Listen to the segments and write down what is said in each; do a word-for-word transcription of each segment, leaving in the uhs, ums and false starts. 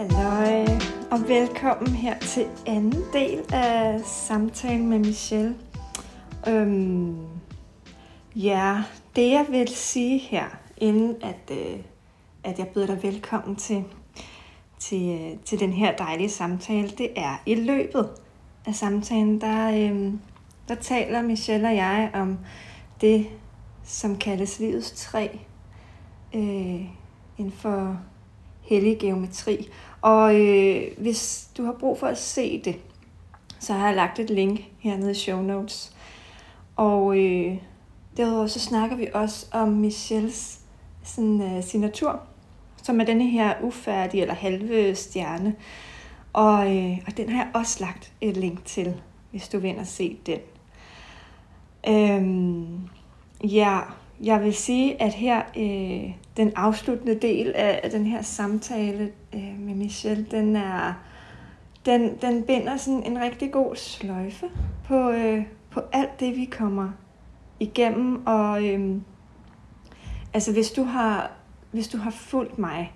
Halløj, og velkommen her til anden del af samtalen med Michelle. Øhm, ja, det jeg vil sige her, inden at, øh, at jeg byder dig velkommen til, til, øh, til den her dejlige samtale, det er i løbet af samtalen, der, øh, der taler Michelle og jeg om det, som kaldes livets træ øh, inden for hellig geometri. Og øh, hvis du har brug for at se det, så har jeg lagt et link hernede i show notes. Og øh, derudover så snakker vi også om Michelles sådan, øh, signatur, som er denne her ufærdige eller halve stjerne. Og, øh, og den har jeg også lagt et link til, hvis du vil ind og se den. Øhm, ja, jeg vil sige, at her øh, den afsluttende del af den her samtale øh, med Michelle, den er den den binder sådan en rigtig god sløjfe på øh, på alt det vi kommer igennem. Og øh, altså hvis du har hvis du har fulgt mig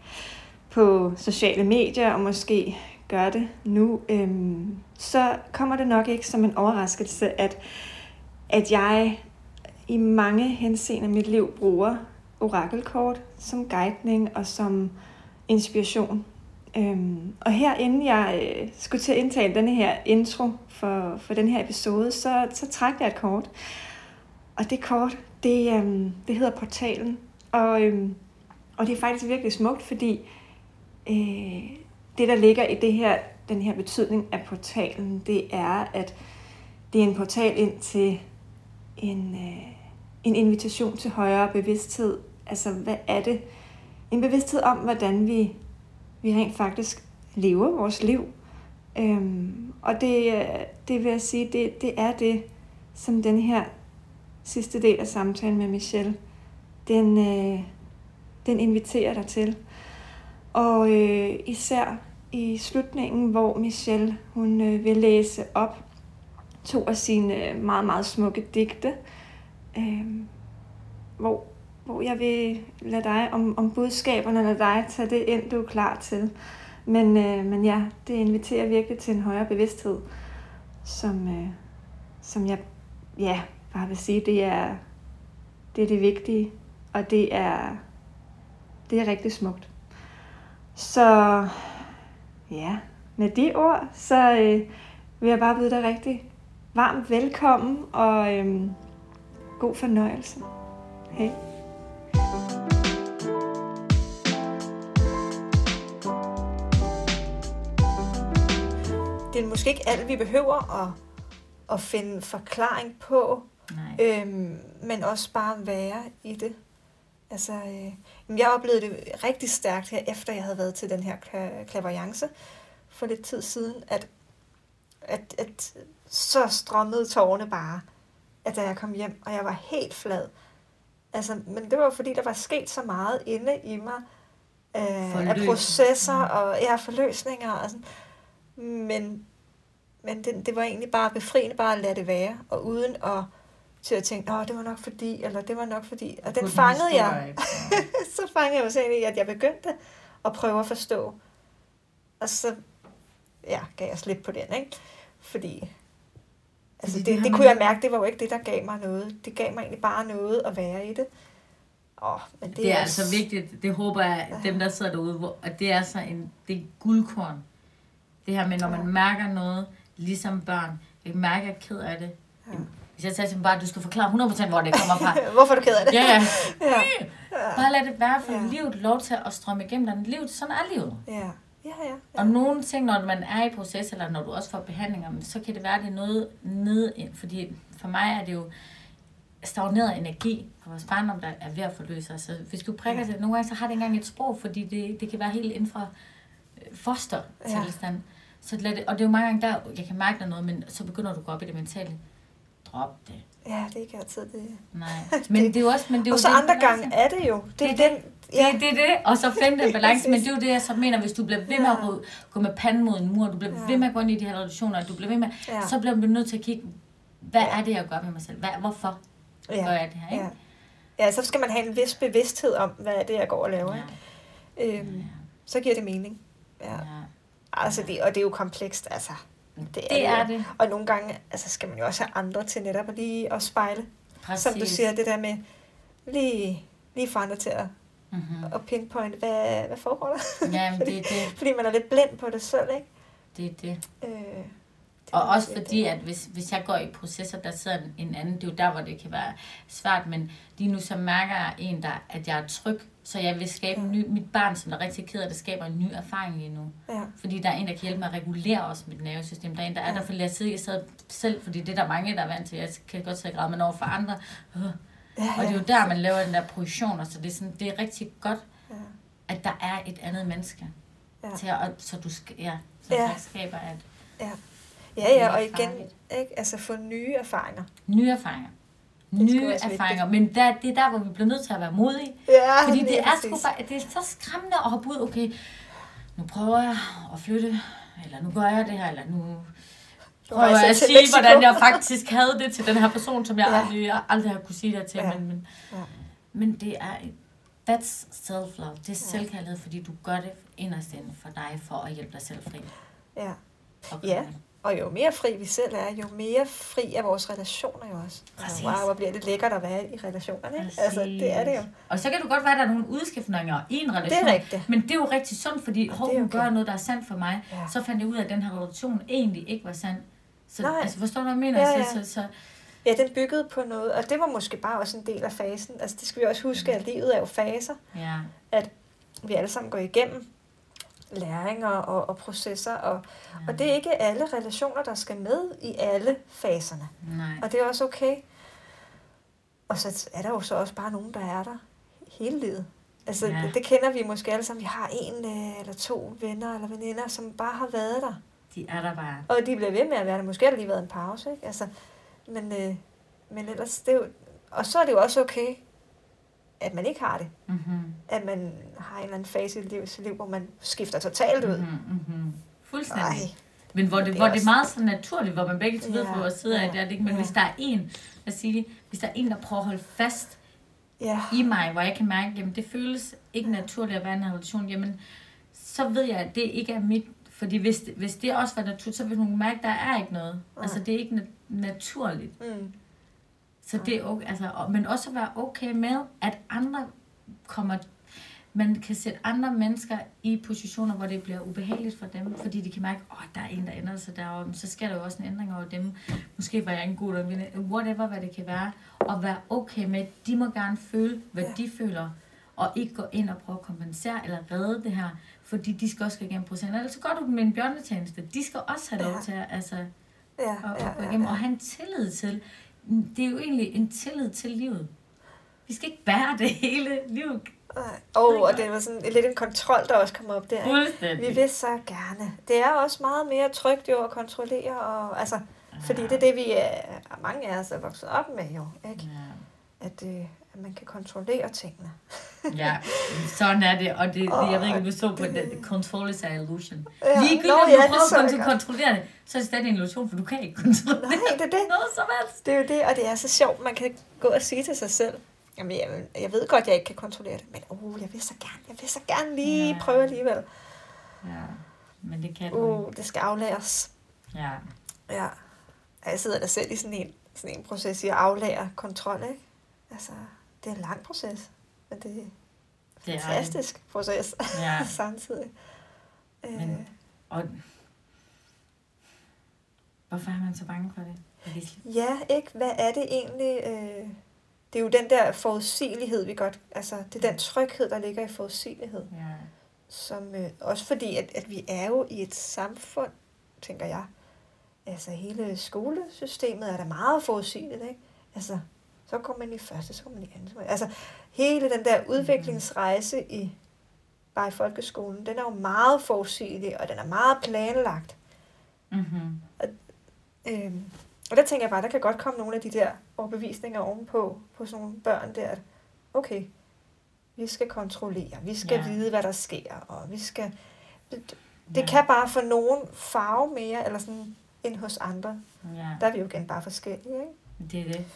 på sociale medier og måske gør det nu, øh, så kommer det nok ikke som en overraskelse, at at jeg i mange henseender i mit liv bruger orakelkort som guidning og som inspiration. Øhm, og her inden jeg øh, skulle til at indtale denne her intro for, for den her episode, så, så trak jeg et kort. Og det kort, det, øhm, det hedder Portalen. Og, øhm, og det er faktisk virkelig smukt, fordi øh, det der ligger i det her, den her betydning af portalen, det er, at det er en portal ind til en... Øh, En invitation til højere bevidsthed. Altså, hvad er det? En bevidsthed om, hvordan vi, vi rent faktisk lever vores liv. Øhm, og det, det vil jeg sige, det, det er det, som den her sidste del af samtalen med Michelle, den, øh, den inviterer dig til. Og øh, især i slutningen, hvor Michelle, hun øh, vil læse op to af sine meget, meget smukke digte, Øhm, hvor, hvor jeg vil lade dig om, om budskaberne, lade dig tage det ind, du er klar til. Men, øh, men ja, det inviterer virkelig til en højere bevidsthed, som, øh, som jeg ja, bare vil sige, det er det, er det vigtige, og det er, det er rigtig smukt. Så ja, med de ord, så øh, vil jeg bare byde dig rigtig varmt velkommen, og øh, god fornøjelse. Hej. Det er måske ikke alt, vi behøver at, at finde forklaring på, øhm, men også bare være i det. Altså, øh, jeg oplevede det rigtig stærkt her, efter jeg havde været til den her clairvoyance for lidt tid siden, at, at, at så strømmede tårerne bare, at da jeg kom hjem, og jeg var helt flad. Altså, men det var fordi, der var sket så meget inde i mig, øh, af processer, ja. og ja, forløsninger, og sådan. Men, men det, det var egentlig bare befriende, bare at lade det være, og uden at, til at tænke, åh, det var nok fordi, eller det var nok fordi, og den fangede jeg. Så fangede jeg mig selv i, at jeg begyndte at prøve at forstå. Og så, ja, gav jeg slip på den, ikke? Fordi... Altså det, det, det kunne jeg mærke, det var jo ikke det, der gav mig noget. Det gav mig egentlig bare noget at være i det. Åh, men det, det er også... altså vigtigt. Det håber jeg, dem der sidder derude, hvor, og det er så en, det er guldkorn. Det her med, når man ja. mærker noget, ligesom børn. Jeg mærker, jeg er ked af det. Ja. Hvis jeg tager til mig bare, at du skal forklare hundrede procent, hvor det kommer fra. Hvorfor er du ked af det? Ja, ja. ja. ja. Bare lad det være, for ja. livet lov til at strømme igennem dig. Livet, sådan er livet. Ja. Ja, ja, ja. Og nogle ting, når man er i proces, eller når du også får behandlinger, så kan det være, at det er noget nede ind. Fordi for mig er det jo stagneret energi fra vores barndom, der er ved at forløse os. Så hvis du prikker ja. til det nogle gange, så har det engang et sprog, fordi det, det kan være helt inden for foster tilstand. Ja. Så lad det, og det er jo mange gange der, jeg kan mærke dig noget, men så begynder du at gå op i det mentale. Drop det. Ja, det er ikke altid det. Nej, men det, det er jo også... Men det er og jo så det, andre gange er det jo. Det, det er den... Ja. Det er det, det, og så finde en balance, men det er jo det, jeg så mener, hvis du bliver ved med at gå med panden mod en mur, du bliver ja. ved med at gå ind i de her relationer, du bliver ved med, ja. så bliver man nødt til at kigge, hvad ja. er det, jeg gør med mig selv? Hvad, hvorfor ja. gør jeg det her? Ikke? Ja. ja, så skal man have en vis bevidsthed om, hvad er det, jeg går og laver. Ja. Øhm, ja. Så giver det mening. Ja. Ja. Altså, det, og det er jo komplekst, altså. Det er det. Er det. Og nogle gange altså, skal man jo også have andre til netop at lige at spejle. Præcis. Som du siger, det der med lige, lige for andre til at mm-hmm. og pinpoint, hvad, hvad foregår der? Jamen, fordi, det er det. Fordi man er lidt blind på det selv, ikke? Det er det. Øh, det og er også det, fordi, det. At hvis, hvis jeg går i processer, der sidder en anden, det er jo der, hvor det kan være svært, men lige nu så mærker jeg en, der, at jeg er tryg, så jeg vil skabe mm. en ny, mit barn, som er rigtig ked af, der skaber en ny erfaring lige nu. Ja. Fordi der er en, der kan hjælpe mig at regulere også mit nervesystem. Der er en, der er ja. Der, fordi jeg sidder, jeg sidder selv, fordi det er der mange, der er vant til. Jeg kan godt sige, at jeg græder, men over for andre. Øh. Ja, ja. Og det er jo der, man laver den der projektion, og så det er, sådan, det er rigtig godt, ja. At der er et andet menneske, ja. Til at, så du ja, som ja. Skaber at... Ja, ja, ja og igen, ikke? Altså få nye erfaringer. Nye erfaringer. Nye erfaringer, men der, det er der, hvor vi bliver nødt til at være modige. Ja, fordi det er, sgu bare, det er så skræmmende at hoppe ud, okay, nu prøver jeg at flytte, eller nu gør jeg det her, eller nu... Og jeg sige, Mexico. Hvordan jeg faktisk havde det til den her person, som jeg ja. aldrig, aldrig har kunne sige det til. Ja. Men, men, ja. Men det er, that's self-love. Det er ja. Selvkærlighed, fordi du gør det inderst inden for dig, for at hjælpe dig selv fri. Ja. Okay. Ja, og jo mere fri vi selv er, jo mere fri er vores relationer jo også. Præcis. Wow, hvor bliver det lækkert at være i relationerne. Ikke? Altså, det er det jo. Og så kan du godt være, at der er nogle udskiftninger i en relation. Det er rigtigt. Men det er jo rigtig sundt, fordi hov, hun gør noget, der er sandt for mig. Ja. Så fandt jeg ud af, at den her relation egentlig ikke var sand. Så, nej. Altså, forstår du, hvad jeg mener? Ja, ja. Så, så, så... ja, den byggede på noget, og det var måske bare også en del af fasen. Altså, det skal vi også huske, at livet er jo faser. Ja. At vi alle sammen går igennem læringer og, og processer, og, ja. Og det er ikke alle relationer, der skal med i alle faserne. Nej. Og det er også okay. Og så er der jo så også bare nogen, der er der hele livet. Altså, ja. det, det kender vi måske alle sammen. Vi har en eller to venner eller veninder, som bare har været der. De er der bare. Og de bliver ved med at være der. Måske har der lige været en pause, ikke? Altså, men, øh, men ellers, det er jo, og så er det jo også okay, at man ikke har det. Mm-hmm. At man har en eller anden fase i livs liv, hvor man skifter totalt ud. Mm-hmm. Fuldstændig. Ej. Men hvor det, det, hvor også... det er meget så naturligt, hvor man begge til ved på vores side af det, er det ikke? Men ja. Hvis der er en, lad os sige, hvis der er en, der prøver at holde fast ja. I mig, hvor jeg kan mærke, jamen det føles ikke naturligt at være i en relation, jamen så ved jeg, at det ikke er mit. Fordi hvis det, hvis det også var naturligt, så vil hun mærke, at der er ikke noget. Mm. Altså, det er ikke na- naturligt. Mm. Så det er okay, altså, men også at være okay med, at andre kommer... Man kan sætte andre mennesker i positioner, hvor det bliver ubehageligt for dem, fordi de kan mærke, at oh, der er en, der ændrer sig derover, så sker der jo også en ændring over dem. Måske var jeg en god veninde, whatever, hvad det kan være. Og være okay med, de må gerne føle, hvad yeah. de føler, og ikke gå ind og prøve at kompensere eller redde det her, fordi de skal også gå igennem processen. Ellers så går du med en bjørnetjeneste. De skal også have lov til at, altså, ja, at, at ja, gå igennem. Ja, ja. Og have en tillid til. Det er jo egentlig en tillid til livet. Vi skal ikke bære det hele livet. Åh, oh, og det var sådan lidt en kontrol, der også kom op der. Fuldstændig. Vi vil så gerne. Det er også meget mere trygt jo at kontrollere. Og, altså, ja. Fordi det er det, vi er, mange af os er vokset op med jo. Ikke? Ja. At, øh, at man kan kontrollere tingene. Ja, sådan er det, og det, oh, jeg ved ikke, om du så på det, control is an illusion. Ja. Ligegyldigt, når ja, du prøver at kontrollere det, så er det stadig en illusion, for du kan ikke kontrollere Nej, det, det. Noget som helst. Det er jo det, og det er så sjovt, man kan gå og sige til sig selv, jamen, jeg, jeg ved godt, jeg ikke kan kontrollere det, men oh, jeg vil så gerne, jeg vil så gerne lige ja. Prøve alligevel. Ja, men det kan du ikke. Uh, det skal aflæres. Ja. Ja, og jeg sidder der selv i sådan en, sådan en proces, i at aflære kontrol, ikke? Altså, det er en lang proces. Men det er en det er fantastisk en... proces ja. Samtidig. Men, og... Hvorfor er man så bange for det? det ja, ikke? Hvad er det egentlig? Øh... Det er jo den der forudsigelighed, vi godt... Altså, det er den tryghed, der ligger i forudsigelighed. Ja. Som, øh... Også fordi, at, at vi er jo i et samfund, tænker jeg. Altså, hele skolesystemet er da meget forudsigeligt, ikke? Altså... Så kommer man i første, så kommer man i anden. Altså, hele den der udviklingsrejse i bare i folkeskolen, den er jo meget forudsigelig, og den er meget planlagt. Mm-hmm. Og, øhm, og der tænker jeg bare, der kan godt komme nogle af de der overbevisninger ovenpå, på sådan nogle børn der, at okay, vi skal kontrollere, vi skal yeah. vide, hvad der sker, og vi skal... Det, det yeah. kan bare få nogen farve mere, eller sådan, end hos andre. Yeah. Der er vi jo igen bare forskellige, ikke? Det er det.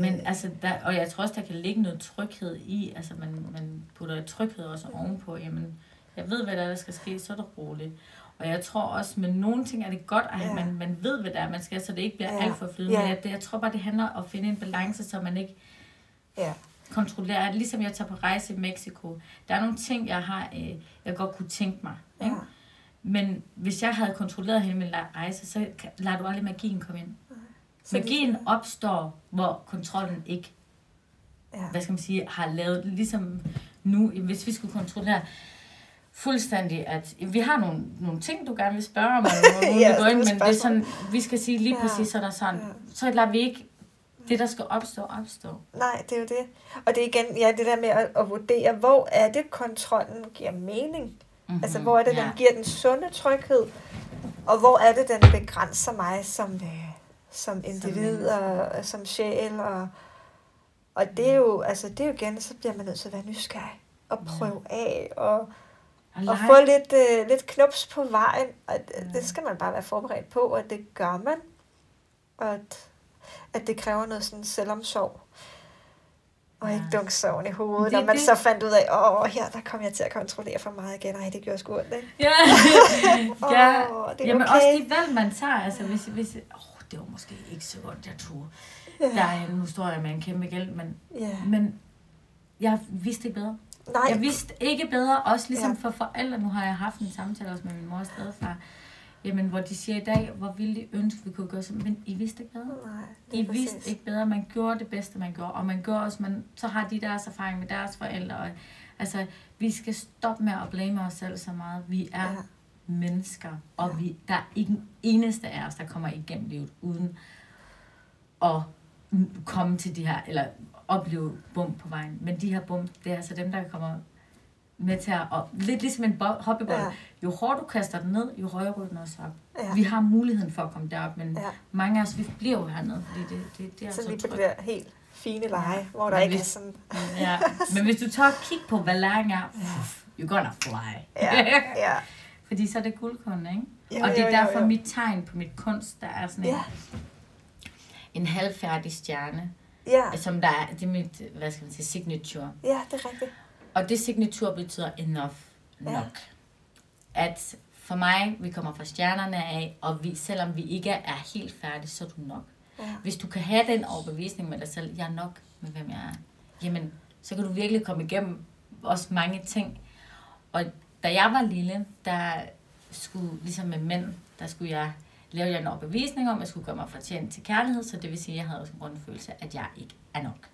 Men altså, der, og jeg tror også, der kan ligge noget tryghed i, altså man, man putter tryghed også ovenpå, jamen, Jeg ved, hvad der, er, der skal ske, så er det roligt. Og jeg tror også, med nogle ting er det godt, at ja. man, man ved, hvad der er, man skal, så det ikke bliver ja. alt for flydende. Ja. Jeg, jeg tror bare, det handler om at finde en balance, så man ikke ja. kontrollerer. Ligesom jeg tager på rejse i Mexico. Der er nogle ting, jeg har, øh, jeg godt kunne tænke mig. Ikke? Ja. Men hvis jeg havde kontrolleret hele min rejse, så lader du aldrig magien komme ind. Ja. Magien opstår, hvor kontrollen ikke, ja. hvad skal man sige, har lavet. Ligesom nu, hvis vi skulle kontrollere fuldstændig, at vi har nogle, nogle ting, du gerne vil spørge om, og ja, vil gå ind, men spørgsmål. Det er sådan, vi skal sige lige ja. præcis sådan og sådan. Ja. Så lader vi ikke det, der skal opstå, opstå. Nej, det er jo det. Og det er igen ja, det der med at, at vurdere, hvor er det, kontrollen giver mening? Mm-hmm. Altså, hvor er det, ja. den giver den sunde tryghed? Og hvor er det, den begrænser mig som, øh, som individ som og, og som sjæl? Og, og det er jo, altså, det er jo igen, så bliver man nødt til at være nysgerrig og prøve ja. af, og Og, og få lidt, øh, lidt knups på vejen, og ja. det skal man bare være forberedt på, og det gør man, og at, at det kræver noget sådan selvomsorg, og ja. ikke dunk soven i hovedet, når man det. så fandt ud af, åh, oh, her der kom jeg til at kontrollere for meget igen, nej, det gjorde sgu ondt, ikke? Ja, oh, ja. Jamen okay. også de valg, man tager, altså hvis, hvis oh, det var måske ikke så godt, jeg tog, ja. der er en historie med en kæmpe gæld, men, ja. men jeg vidste ikke bedre. Nej. Jeg vidste ikke bedre, også ligesom ja. for forældre. Nu har jeg haft en samtale også med min mors stedfar, jamen, hvor de siger i dag, hvor ville de ønske, vi kunne gøre sådan. Men I vidste ikke bedre. Nej, I præcis. vidste ikke bedre. Man gjorde det bedste, man gjorde. Og man gjorde også, man, så har de deres erfaring med deres forældre. Og, altså, vi skal stoppe med at blame os selv så meget. Vi er ja. mennesker, og ja. vi, der er ikke en eneste af os, der kommer igennem livet, uden at komme til de her, eller opleve bump på vejen. Men de her bump, det er altså dem, der kommer med til at op. Lidt ligesom en hoppebold. Ja. Jo hårdere du kaster den ned, jo højere ryger den også op. Ja. Vi har muligheden for at komme derop, men ja. mange af os, vi bliver jo hernede, fordi det, det, det er så, så trygt. Så lige på det der helt fine leje, ja. hvor der men ikke hvis, er sådan... ja. Men hvis du tør at kigge på, hvad lejen er, you're gonna fly. Ja. Ja. Fordi så er det guldkorn, ikke? Jo, og det er jo, derfor jo, jo. mit tegn på mit kunst, der er sådan en, ja. en halvfærdig stjerne. Ja. Som der er, det er mit, hvad skal man sige, signature. Ja, det er rigtigt. Og det signature betyder enough, nok. Ja. At for mig, vi kommer fra stjernerne af, og vi, selvom vi ikke er helt færdige, så er du nok. Ja. Hvis du kan have den overbevisning med dig selv, jeg er nok med, hvem jeg er, jamen, så kan du virkelig komme igennem også mange ting. Og da jeg var lille, der skulle, ligesom med mænd, der skulle jeg... lavede jeg en overbevisning om, at jeg skulle gøre mig fortjent til kærlighed, så det vil sige, at jeg havde også en grundfølelse, at jeg ikke er nok.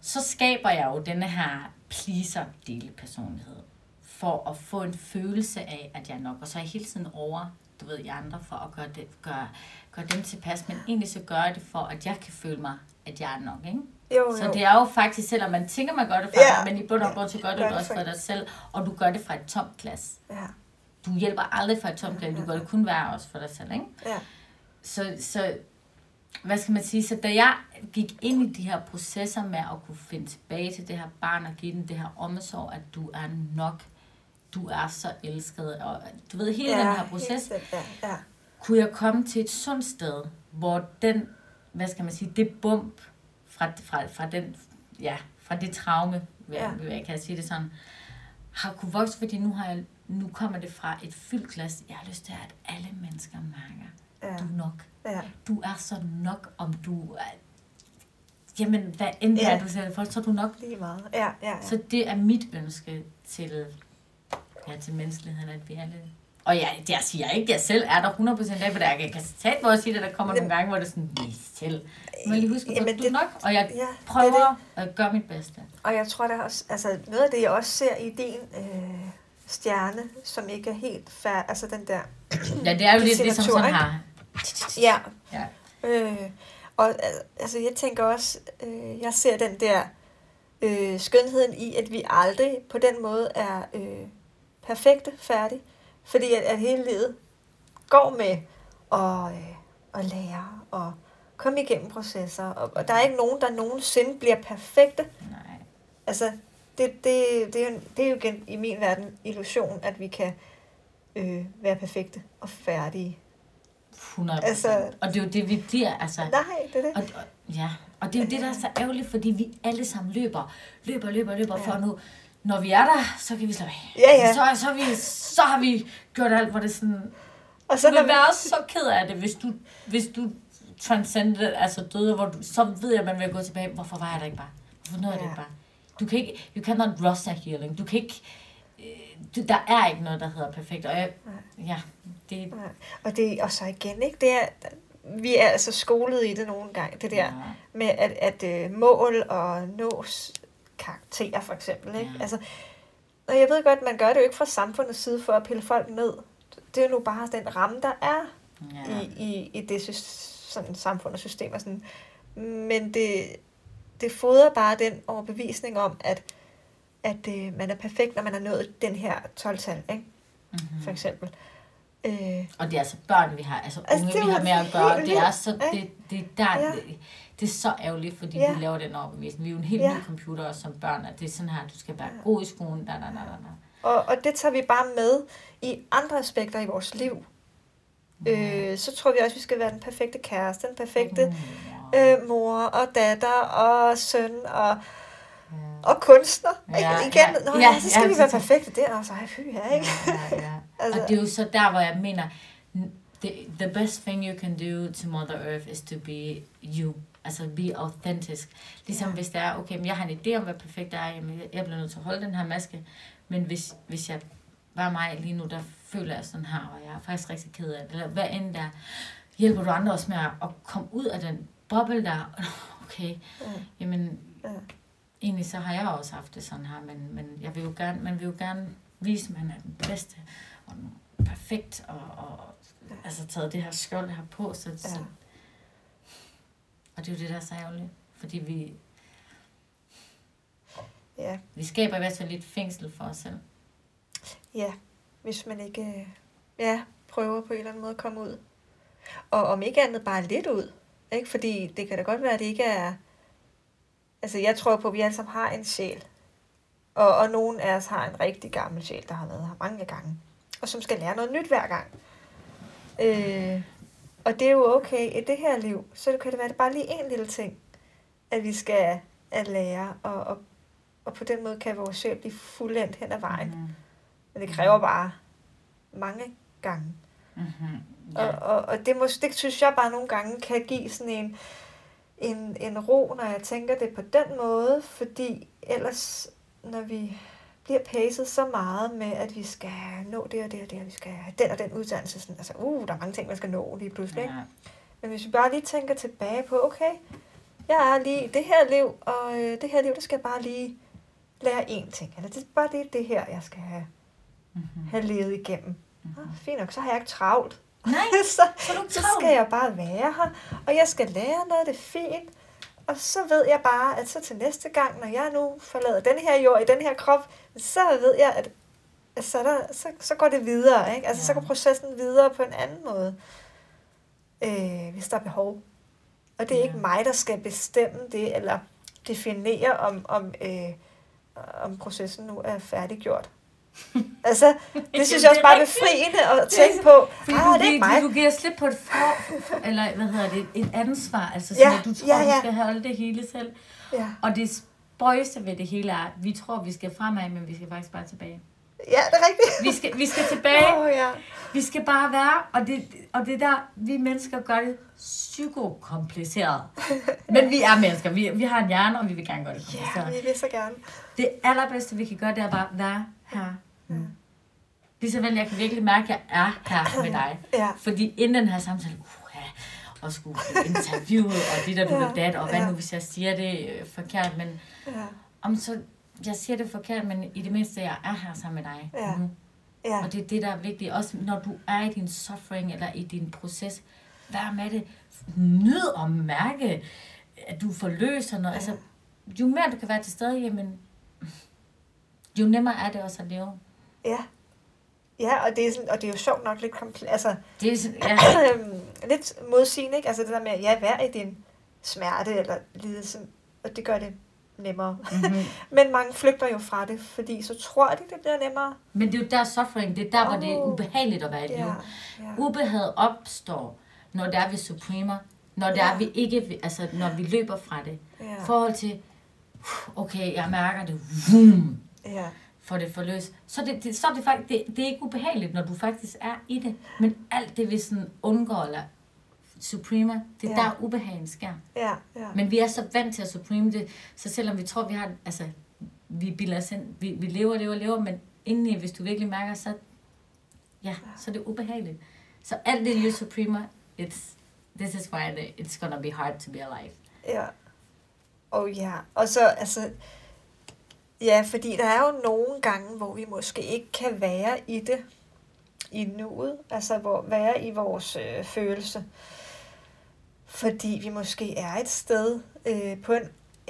Så skaber jeg jo denne her pleaser-delepersonlighed, for at få en følelse af, at jeg er nok, og så er jeg hele tiden over, du ved, i andre, for at gøre, det, gøre, gøre dem tilpas, men egentlig så gør jeg det for, at jeg kan føle mig, at jeg er nok, ikke? Jo, jo. Så det er jo faktisk, selvom man tænker, man gør det for yeah. dig, men i bund og grund, så gør du det også for dig selv, og du gør det fra et tomt glas. Ja. Du hjælper aldrig fra et tomt glas, du gør det kun værre også for dig selv, ikke? Ja. Så, så, hvad skal man sige, så da jeg gik ind i de her processer med at kunne finde tilbage til det her barn og give den det her omsorg, at du er nok, du er så elsket, og du ved, hele ja, den her proces, helt, ja, ja. kunne jeg komme til et sundt sted, hvor den, hvad skal man sige, det bump fra, fra, fra den, ja, fra det traume, ja. jeg kan sige det sådan, har kunne vokse, fordi nu har jeg nu kommer det fra et fyldt glas. Jeg har lyst til, at alle mennesker mærker, ja. du er nok. Ja. Du er så nok, om du er... Jamen, hvad end ja. er du selv for, så er du nok. Lige meget. Ja, ja, ja. Så det er mit ønske til, ja, til menneskeligheden, at vi alle... Og jeg, jeg siger ikke, at jeg selv er der hundrede procent af, for jeg kan tage hvor jeg siger det, der kommer Jamen. nogle gange, hvor det er sådan, nej, selv. Men lige huske, at du er nok, og jeg ja, prøver det det. at gøre mit bedste. Og jeg tror, der også... Altså, noget af det, jeg også ser i din... Øh... stjerne, som ikke er helt færdig, altså den der... Ja, det er jo lidt ligesom sådan her. Ja. ja. Øh, og altså, jeg tænker også, øh, jeg ser den der øh, skønheden i, at vi aldrig på den måde er øh, perfekte færdige, fordi at, at hele livet går med at, øh, at lære og komme igennem processer, og, og der er ikke nogen, der nogensinde bliver perfekte. Nej. Altså... Det, det, det, er jo, det er jo igen i min verden illusion, at vi kan øh, være perfekte og færdige. hundrede procent Altså, og det er jo det, vi bliver. Altså. Nej, det er det. Og, og, ja, og det er jo det, der er så ærgerligt, fordi vi alle sammen løber, løber, løber, løber, ja. for nu, når vi er der, så kan vi slappe af. Ja, ja. Så, så, vi, så har vi gjort alt, hvor det sådan... Og så du vil vi... være så ked af det, hvis du, hvis du transcended, altså døde, hvor du, så ved jeg, at man vil gå tilbage. Hvorfor var jeg der ikke bare? Hvorfor nåede ja. jeg det ikke bare? Du kan ikke... You cannot rush that healing. Du kan ikke... Du, der er ikke noget, der hedder perfekt. Og jeg, ja, det... Og, det, og så igen, ikke? Det er... Vi er altså skolet i det nogle gange, det der ja. med at, at uh, mål og nås karakterer for eksempel. Ikke? Ja. Altså, og jeg ved godt, man gør det jo ikke fra samfundets side for at pille folk ned. Det er jo nu bare den ramme, der er ja. i, i, i det sådan, samfund og system. Og sådan. Men det, det fodrer bare den overbevisning om, at, at uh, man er perfekt, når man har nået den her tolv-tal, ikke? Mm-hmm. For eksempel. Øh. Og det er altså børn, vi har, altså, altså unge, vi har med at gøre. Det er så det, det der, ja. det, det er så ærgerligt, fordi ja. vi laver den overbevisning. Vi er jo en helt ja. ny computer også, som børn, og det er sådan her, du skal være ja. god i skolen. Da, da, da, da. Og, og det tager vi bare med i andre aspekter i vores liv. Mm. Øh, så tror vi også, vi skal være den perfekte kæreste, den perfekte mm. øh, mor og datter og søn og... Og kunstner. Ja, igen, ja, Nå, ja, så skal ja, vi være så perfekte der, og så er fy her, ikke? Ja, ja, ja. altså. Og det er jo så der, hvor jeg mener, the, the best thing you can do to Mother Earth is to be you. Altså, be authentic. Ligesom ja. hvis det er, okay, men jeg har en idé om, hvad perfekt er, jamen, jeg bliver nødt til at holde den her maske, men hvis, hvis jeg var mig lige nu, der føler jeg sådan her, og jeg er faktisk rigtig ked af det, eller hvad end der, hjælper du andre også med at komme ud af den boble der, okay, ja. jamen... Ja. Egentlig så har jeg også haft det sådan her, men, men jeg vil jo gerne, man vil jo gerne vise, at man er den bedste og den perfekt, og, og ja. altså taget det her skjold her på. Så, ja. så, og det er jo det, der er så ærgerligt, fordi vi, ja. vi skaber i hvert fald lidt fængsel for os selv. Ja, hvis man ikke ja, prøver på en eller anden måde at komme ud. Og om ikke andet bare lidt ud, ikke? Fordi det kan da godt være, at det ikke er... Altså, jeg tror på, at vi alle sammen har en sjæl. Og, og nogen af os har en rigtig gammel sjæl, der har været her mange gange. Og som skal lære noget nyt hver gang. Øh, og det er jo okay i det her liv. Så kan det være, det bare lige en lille ting, at vi skal at lære. Og, og, og på den måde kan vores sjæl blive fuldendt hen ad vejen. Mm-hmm. Men det kræver bare mange gange. Mm-hmm. Yeah. Og, og, og det, må, det synes jeg bare nogle gange kan give sådan en... En, en ro, når jeg tænker det på den måde, fordi ellers, når vi bliver pacet så meget med, at vi skal nå det og det og det, og vi skal have den og den uddannelse, sådan, altså, uh, der er mange ting, man skal nå lige pludselig. Ja. Men hvis vi bare lige tænker tilbage på, okay, jeg er lige i det her liv, og øh, det her liv, der skal jeg bare lige lære én ting, eller det er bare lige det her, jeg skal have, mm-hmm. have levet igennem. Mm-hmm. Ah, fint nok, så har jeg ikke travlt. Nej, så, så skal jeg bare være her, og jeg skal lære noget, det er fint. Og så ved jeg bare, at så til næste gang, når jeg nu forlader den her jord i den her krop, så ved jeg, at, at så, der, så, så går det videre. Ikke? Altså, ja. Så går processen videre på en anden måde, øh, hvis der er behov. Og det er ja. ikke mig, der skal bestemme det, eller definere, om, om, øh, om processen nu er færdiggjort. altså, det synes jeg også bare er befriende at tænke på. Ah, det er ikke mig. Du giver slip på et for, eller hvad hedder det, et ansvar, altså sådan, ja, at du tror, ja, ja. du skal holde det hele selv. Ja. Og det spøjeste ved det hele er, vi tror, vi skal fremad, men vi skal faktisk bare tilbage. Ja, det er rigtigt. Vi skal, vi skal tilbage. Oh, ja. Vi skal bare være, og det, og det der, vi mennesker gør det psykokompliceret. Men vi er mennesker, vi, vi har en hjerne, og vi vil gerne gøre det kompliceret. Ja, vi vil så gerne. Det allerbedste, vi kan gøre, det er bare være her. Mm. Lige så vel, jeg kan virkelig mærke, at jeg er her med dig. Ja. Fordi inden den her samtale, uh, ja, og skulle interviewe, og det der, du ja. dat, og hvad ja. nu, hvis jeg siger det øh, forkert, men ja. om så... Jeg siger det forkert, men i det mindste, jeg er her sammen med dig. Ja. Mm. Ja. Og det er det, der er vigtigt. Også når du er i din suffering, eller i din proces, vær med det. Nyd og mærke, at du forløser noget. Ja. Altså, jo mere du kan være til stede, jamen, jo nemmere er det også at leve. Ja. Ja, og det er, sådan, og det er jo sjovt nok lidt komple- altså, det er sådan, ja. lidt modsigende, ikke? Altså det der med, at jeg vær i din smerte, eller lidelse, og det gør det nemmere. Mm-hmm. Men mange flygter jo fra det, fordi så tror de, det bliver nemmere. Men det er jo der suffering, det er der, oh, hvor det er ubehageligt at være i liv. Yeah, yeah. Ubehaget opstår, når der er vi supremer, når der yeah. er vi ikke, altså når vi løber fra det. I yeah. forhold til, okay, jeg mærker det, vroom, ja. Får det forløst. Så, det, det, så er det faktisk, det, det er ikke ubehageligt, når du faktisk er i det. Men alt det, vi sådan undgår eller supreme, det er ja. Der ubehagen sker. Ja, ja. Men vi er så vant til at supreme det, så selvom vi tror, vi har, altså, vi bilder os ind, vi, vi lever, lever, lever, men indeni, hvis du virkelig mærker, så, ja, så er det ubehageligt. Så alt det, you supreme, it's, this is why the, it's gonna be hard to be alive. Ja. Åh oh, ja, og så, altså, ja, fordi der er jo nogle gange, hvor vi måske ikke kan være i det, i nuet, altså hvor, være i vores øh, følelse. Fordi vi måske er et sted, øh, på en,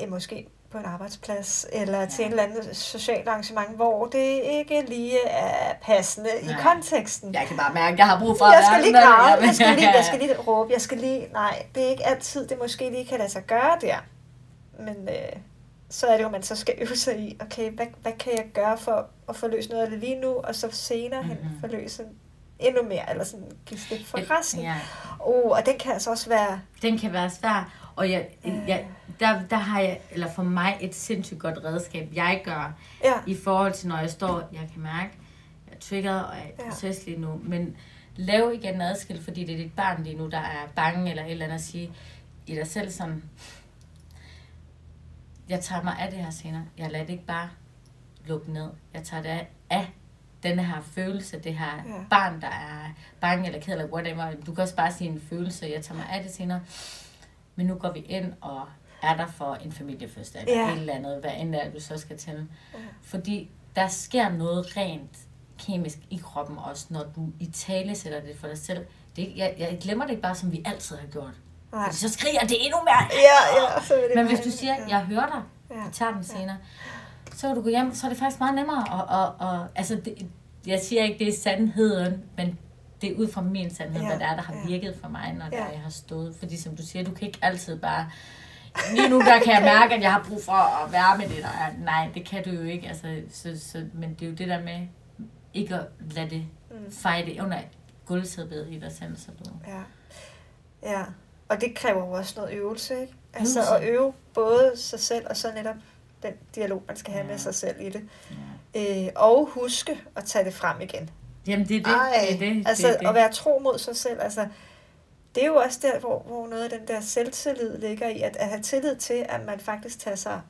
øh, måske på en arbejdsplads, eller ja. Til et eller andet socialt arrangement, hvor det ikke lige er passende nej. I konteksten. Jeg kan bare mærke, at jeg har brug for at jeg skal lige grave, jeg skal lige, jeg skal lige råbe, jeg skal lige, nej, det er ikke altid, det måske lige kan lade sig gøre der. Men øh, så er det jo, man så skal øve sig i, okay, hvad, hvad kan jeg gøre for at forløse noget af det lige nu, og så senere hen mm-hmm. forløse endnu mere, eller sådan give slip for resten. Ja. Oh, og den kan altså også være... Den kan være svær, og jeg, jeg, der, der har jeg, eller for mig, et sindssygt godt redskab, jeg gør, ja. I forhold til, når jeg står, jeg kan mærke, jeg er triggeret, og jeg er proces lige nu, men lav ikke en adskilt, fordi det er dit barn lige nu, der er bange, eller et eller andet at sige i dig selv sådan... Jeg tager mig af det her senere. Jeg lader det ikke bare lukke ned. Jeg tager det af denne her følelse, det her ja. Barn, der er bange eller ked eller whatever. Du kan også bare sige en følelse, jeg tager mig af det senere. Men nu går vi ind og er der for en familiefødsel eller ja. Et eller andet, hvad end der, du så skal til. Ja. Fordi der sker noget rent kemisk i kroppen også, når du i tale sætter det for dig selv. Det, jeg, jeg glemmer det ikke bare, som vi altid har gjort. Fordi så skriger det endnu mere. Ja, ja, så det men hvis du siger, jeg hører dig, jeg tager den senere, så vil du gå hjem, så er det faktisk meget nemmere. Og, og, og, altså det, jeg siger ikke, det er sandheden, men det er ud fra min sandhed, ja, hvad der er, der har ja. Virket for mig, når ja. Der, jeg har stået. Fordi som du siger, du kan ikke altid bare, lige nu der kan jeg mærke, at jeg har brug for at være med det. Og, nej, det kan du jo ikke. Altså, så, så, men det er jo det der med, ikke at lade det fejde under gulvsædet i dig selv. Ja, ja. Og det kræver også noget øvelse, ikke? Altså at øve både sig selv og så netop den dialog, man skal have ja. Med sig selv i det. Ja. Øh, og huske at tage det frem igen. Jamen det er det. Ej, det, er det. Altså det er det. At være tro mod sig selv. Altså, det er jo også der, hvor, hvor noget af den der selvtillid ligger i, at, at have tillid til, at man faktisk tager sig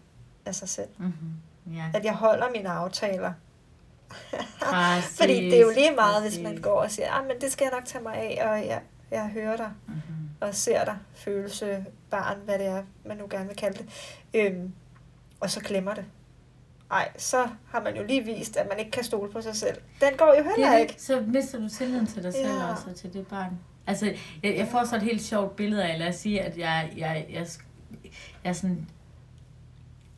af sig selv. Mm-hmm. Ja. At jeg holder mine aftaler. Præcis, fordi det er jo lige meget, præcis. Hvis man går og siger, ah, men det skal jeg nok tage mig af, og jeg, jeg hører dig. Mm-hmm. Og ser dig, følelse, barn, hvad det er, man nu gerne vil kalde det, øhm, og så glemmer det. Ej, så har man jo lige vist, at man ikke kan stole på sig selv. Den går jo heller det, ikke. Så mister du tilliden til dig ja. Selv også, og til det barn. Altså, jeg, jeg får så et helt sjovt billede af, lad os sige, at jeg, jeg, jeg, jeg, jeg sådan,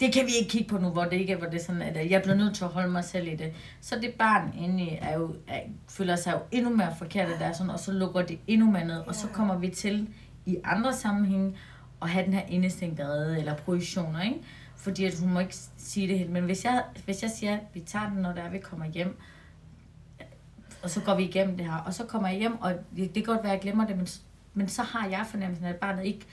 det kan vi ikke kigge på nu, hvor det ikke er, hvor det er sådan, at jeg bliver nødt til at holde mig selv i det. Så det barn indeni er jo, er, føler sig jo endnu mere forkert, der sådan, og så lukker det endnu mere ned, og så kommer vi til i andre sammenhænge at have den her indestængte rede eller projektioner, ikke? Fordi at hun må ikke sige det helt, men hvis jeg, hvis jeg siger, at vi tager den, når der er, vi kommer hjem, og så går vi igennem det her, og så kommer jeg hjem, og det, det kan godt være, at jeg glemmer det, men, men så har jeg fornemmelsen, at barnet ikke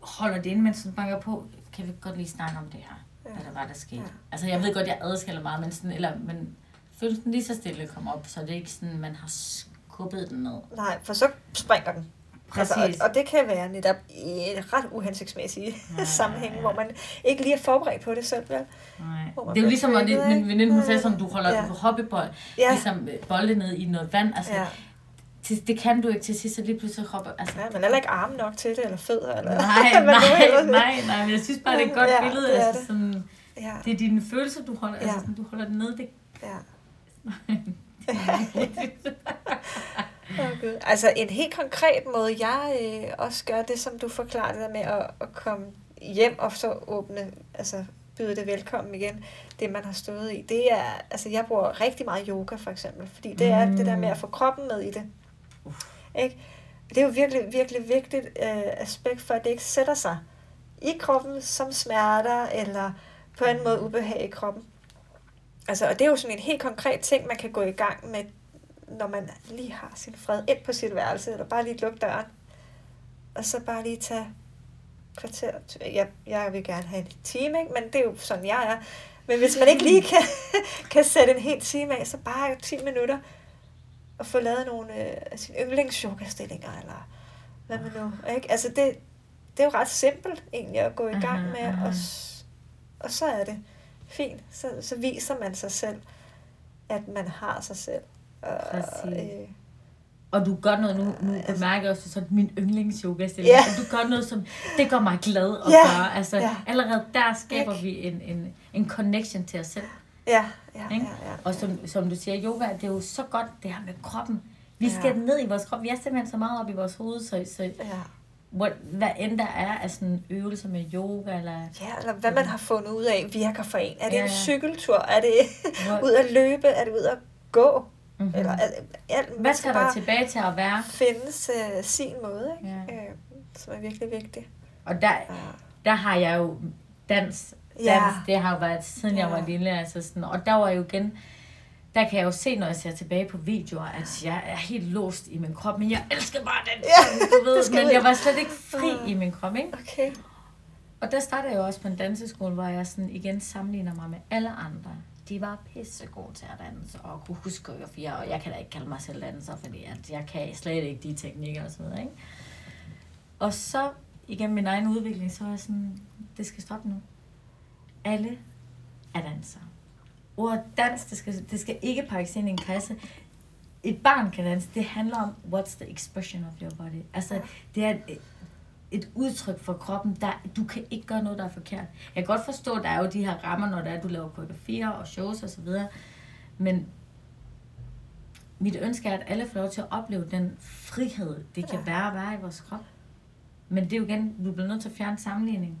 holder det inde, mens den banker på, kan vi godt lige snakke om det her, ja. Hvad der var, der skete. Ja. Altså, jeg ved godt, jeg adskiller meget, men, sådan, eller, men følelsen lige så stille kommer op, så det er ikke sådan, man har skubbet den ned. Nej, for så springer den. Præcis. Altså, og, og det kan være netop i et ret uhensigtsmæssigt sammenhæng, ja. Hvor man ikke lige er forberedt på det selv. Ja. Det er jo ligesom, at min veninde, hun sagde, som du holder ja. Hoppebold, ja. Ligesom bolde ned i noget vand, altså... Ja. Til, det kan du ikke til sidst, så lige pludselig hopper... Altså, ja, man er ikke armen nok til det, eller fødder, eller... Nej, nej, nej, nej, men jeg synes bare, det er et godt ja, billede. Det er, altså, det. Sådan, ja. Det er dine følelser, du holder, ja. Altså, sådan, du holder den ned, det... Ja. Okay. Altså, en helt konkret måde, jeg øh, også gør det, som du forklarede dig med, at, at komme hjem og så åbne, altså byde det velkommen igen, det man har stået i, det er... Altså, jeg bruger rigtig meget yoga, for eksempel, fordi det er mm. det der med at få kroppen med i det. Ikke? Det er jo virkelig, virkelig vigtigt øh, aspekt for, at det ikke sætter sig i kroppen som smerter eller på en måde ubehag i kroppen. Altså, og det er jo sådan en helt konkret ting, man kan gå i gang med, når man lige har sin fred ind på sit værelse, eller bare lige lukke døren, og så bare lige tage kvarter. Jeg, jeg vil gerne have en time, ikke? Men det er jo sådan, jeg er. Men hvis man ikke lige kan, kan sætte en hel time af, så bare ti minutter og få lavet nogle af øh, sine yndlings-yoga-stillinger, eller hvad man nu, ikke? Altså, det, det er jo ret simpelt egentlig at gå i gang med, mm-hmm. og, og så er det fint. Så, så viser man sig selv, at man har sig selv. Og, øh, og du gør noget, nu, nu altså, bemærker jeg også sådan, min yndlings-yoga-stilling, yeah. du gør noget, som det gør mig glad at yeah. gøre. Altså, yeah. allerede der skaber Ik? vi en, en, en connection til os selv. Ja, ja, ja, ja, ja. Og som, som du siger, yoga, det er jo så godt det her med kroppen. Vi ja. skal ned i vores krop. Vi er simpelthen så meget op i vores hoved, så, så ja. what, hvad end der er af sådan øvelser med yoga, eller... Ja, eller hvad man har fundet ud af virker for en. Er det ja, ja. en cykeltur? Er det ud at løbe? Er det ud at gå? Mm-hmm. Eller, er, er, hvad skal der tilbage til at være? Findes uh, sin måde, ikke? Ja. Øh, som er virkelig vigtigt. Og der, der har jeg jo dans... Ja. Dans, det har jo været siden ja. jeg var lille, altså sådan, og der var jo igen, der kan jeg jo se, når jeg ser tilbage på videoer, at jeg er helt låst i min krop, men jeg elsker bare den, ja, du ved, men jeg var slet ikke fri uh, i min krop, ikke? Okay. Og der startede jeg jo også på en danseskole, hvor jeg sådan igen sammenligner mig med alle andre. De var pissegode til at danse, og kunne huske, og jeg kan da ikke kalde mig selv danser, fordi at jeg kan slet ikke de teknikker og sådan noget, ikke? Og så, igen min egen udvikling, så var jeg sådan, det skal stoppe nu. Alle er dansere. Ordet dans, det skal, det skal ikke pakkes ind i en kasse. Et barn kan danse. Det handler om, what's the expression of your body. Altså, det er et, et udtryk for kroppen. Der, du kan ikke gøre noget, der er forkert. Jeg kan godt forstå, der er jo de her rammer, når der er, du laver koreografier og shows osv. Men mit ønske er, at alle får lov til at opleve den frihed, det kan være at være i vores krop. Men det er jo igen, du bliver nødt til at fjerne sammenligningen.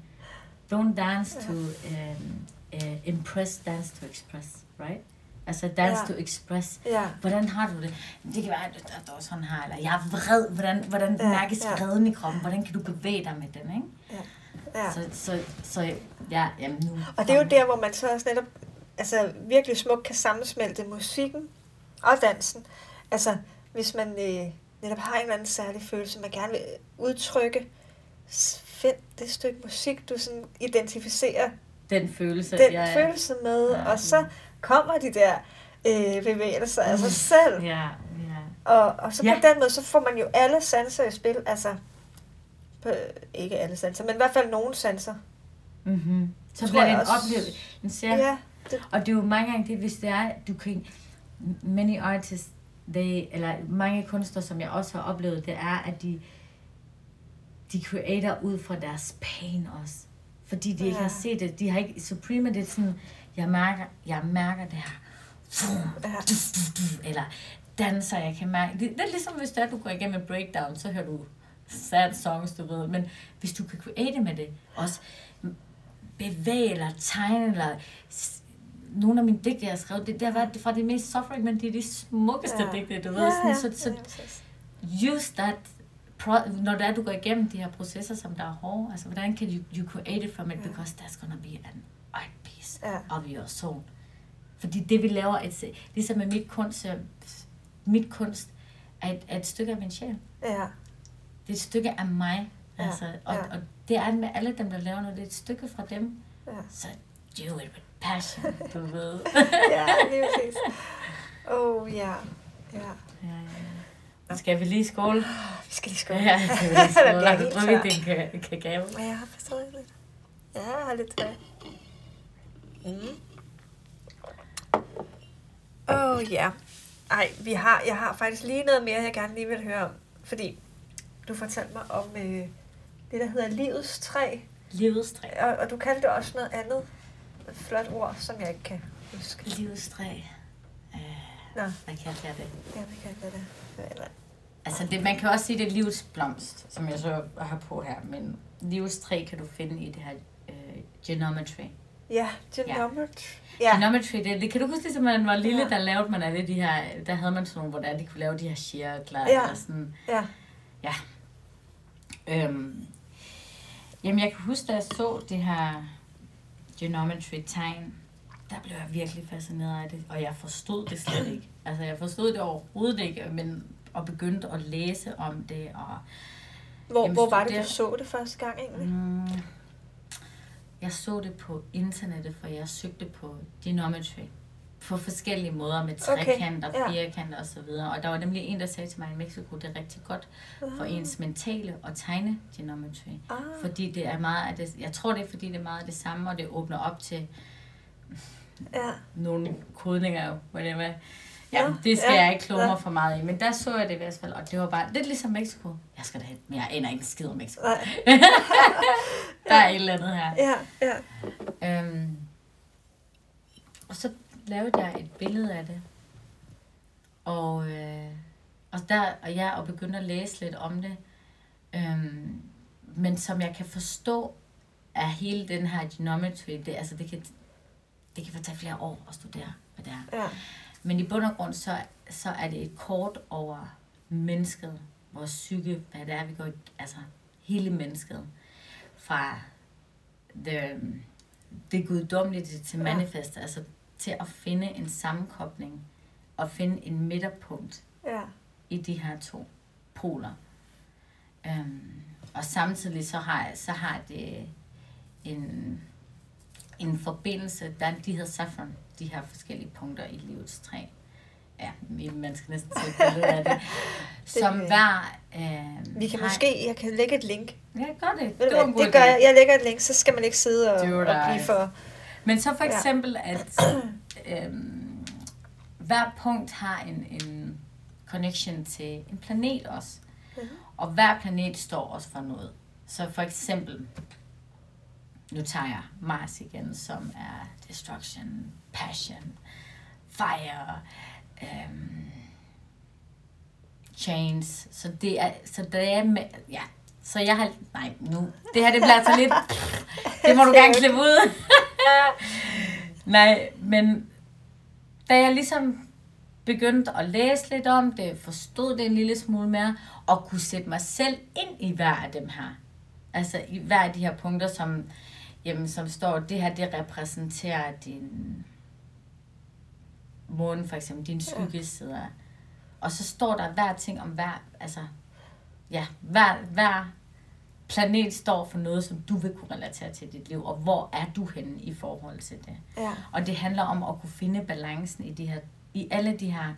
Don't dance to um, uh, impress, dance to express, right? Altså dance yeah. to express. Yeah. Hvordan har du det? Det kan være, at du er sådan her, eller jeg er vred. Hvordan, hvordan yeah. mærkes vreden yeah. i kroppen? Hvordan kan du bevæge dig med den, ikke? Yeah. Yeah. Så, så, så, ja, jamen nu. Og det er jo der, hvor man så også netop, altså virkelig smukt kan sammensmelte musikken og dansen. Altså, hvis man øh, netop har en eller anden særlig følelse, man gerne vil udtrykke, find det stykke musik, du sådan identificerer den følelse, den ja, ja. følelse med, ja, ja. og så kommer de der øh, bevægelser af sig selv. Ja, ja. Og, og så på ja. den måde, så får man jo alle sanser i spil, altså på, ikke alle sanser, men i hvert fald nogle sanser. Mm-hmm. Så bliver det en oplevelse. Ja, det. Og det er jo mange gange det, hvis det er, du kan, many artists, they, eller mange kunstnere, som jeg også har oplevet, det er, at de de creator ud fra deres pain også. Fordi de ja. ikke har set det. De har ikke supreme det sådan, jeg mærker, jeg mærker det her. Eller danser, jeg kan mærke. Det, det er ligesom, hvis du går igennem et breakdown, så hører du sad songs, du ved. Men hvis du kan create med det, også bevæge eller tegne, eller nogle af mine digte, jeg har skrevet, det, det har været fra de mest suffering, men det er de smukkeste ja. digte, du ved. Ja, ja. Så, så use that. Pro- når det er, du går igennem de her processer, som der er hårde, altså hvordan kan you, you create it from it, yeah. because that's gonna be an art piece yeah. of your soul. Fordi det vi laver, et, ligesom med mit kunst, mit kunst er et, er et stykke af min sjæl. Yeah. Det er et stykke af mig, yeah. altså, og, yeah. og det er med alle dem, der laver noget, det er et stykke fra dem, yeah. så do it with passion, du ved. Ja, det er præcis. Oh, ja. Ja, ja. Skal vi lige skåle? Vi skal lige skåle. Ja, skal vi lige skåle. Har du drukket din kakao? Ja, jeg har forstået lidt. Ja, jeg har lidt træ. Åh, mm. oh, ja. Yeah. Ej, vi har, jeg har faktisk lige noget mere, jeg gerne lige vil høre om. Fordi du fortalte mig om øh, det, der hedder livets træ. Livets træ. Og, og du kaldte det også noget andet flot ord, som jeg ikke kan huske. Livets træ. Øh, Nå. Hvad kaldte jeg det? Ja, hvad kaldte jeg det? Eller... Altså det, man kan også sige, det er livets blomst, som jeg så har på her, men livets træ kan du finde i det her øh, geometry. Ja, geometry. Ja. Geometry, det, det kan du huske, ligesom man var lille, ja. der lavede man alle de her, der havde man sådan nogle, hvor der, de kunne lave de her cirkler ja. eller sådan. Ja. Ja. Øhm. Jamen jeg kan huske, da jeg så det her geometry-tegn, der blev jeg virkelig fascineret af det, og jeg forstod det slet ikke. Altså, jeg forstod det overhovedet ikke, men og begyndte at læse om det. Og, hvor jamen, hvor var det, du så det første gang egentlig? Mm, Jeg så det på internettet, for jeg søgte på dinometry på forskellige måder med trekanter, okay, ja. firkanter og så videre. Og der var nemlig en, der sagde til mig i Mexico, det er rigtig godt for uh. ens mentale og tegne dinometry. Uh. Fordi det er meget af det, jeg tror det er, fordi det er meget af det samme, og det åbner op til ja. nogle kodninger, whatever. Ja, ja, det skal ja, jeg ikke kloge mig ja. for meget i, men der så jeg det i hvert fald, og det var bare lidt ligesom Mexico. Jeg skal derhen, men jeg aner ikke en skid om Mexico. Der er ja. et eller andet her. Ja, ja. Øhm, og så lavede jeg et billede af det, og, øh, og, der, og jeg og begyndte at læse lidt om det, øhm, men som jeg kan forstå, er hele den her geometry, det, altså det kan, det kan tage flere år at studere, hvad det er. Ja. Men i bund og grund, så, så er det et kort over mennesket, vores psyke, hvad det er, vi går i, altså hele mennesket. Fra det, det guddommelige til manifest, ja. altså til at finde en sammenkobling og finde en midterpunkt ja. i de her to poler. Øhm, og samtidig så har, så har det en, en forbindelse, der de hedder saffron. De her forskellige punkter i livets træ. Ja, man skal næsten se et billede af det. Som det, hver... Øh, vi kan har... måske... Jeg kan lægge et link. Ja, gør det. Det, det, det gør jeg. Jeg lægger et link, så skal man ikke sidde og, og blive for... Men så for eksempel, ja. at øh, hver punkt har en, en connection til en planet også. Mm-hmm. Og hver planet står også for noget. Så for eksempel... Nu tager jeg Mars igen, som er destruction, passion, fire, øhm, chains. Så det er, så det er med, ja. Så jeg har, nej nu, det her det bliver så lidt, det må du gerne klippe ud. Nej, men da jeg ligesom begyndte at læse lidt om det, forstod det en lille smule mere, og kunne sætte mig selv ind i hver af dem her. Altså i hver af de her punkter, som... Jamen, som står, det her, det repræsenterer din måne, for eksempel, din skyggesider. Og så står der hver ting om hver, altså, ja, hver, hver planet står for noget, som du vil kunne relatere til dit liv, og hvor er du henne i forhold til det. Ja. Og det handler om at kunne finde balancen i de her, i alle de her,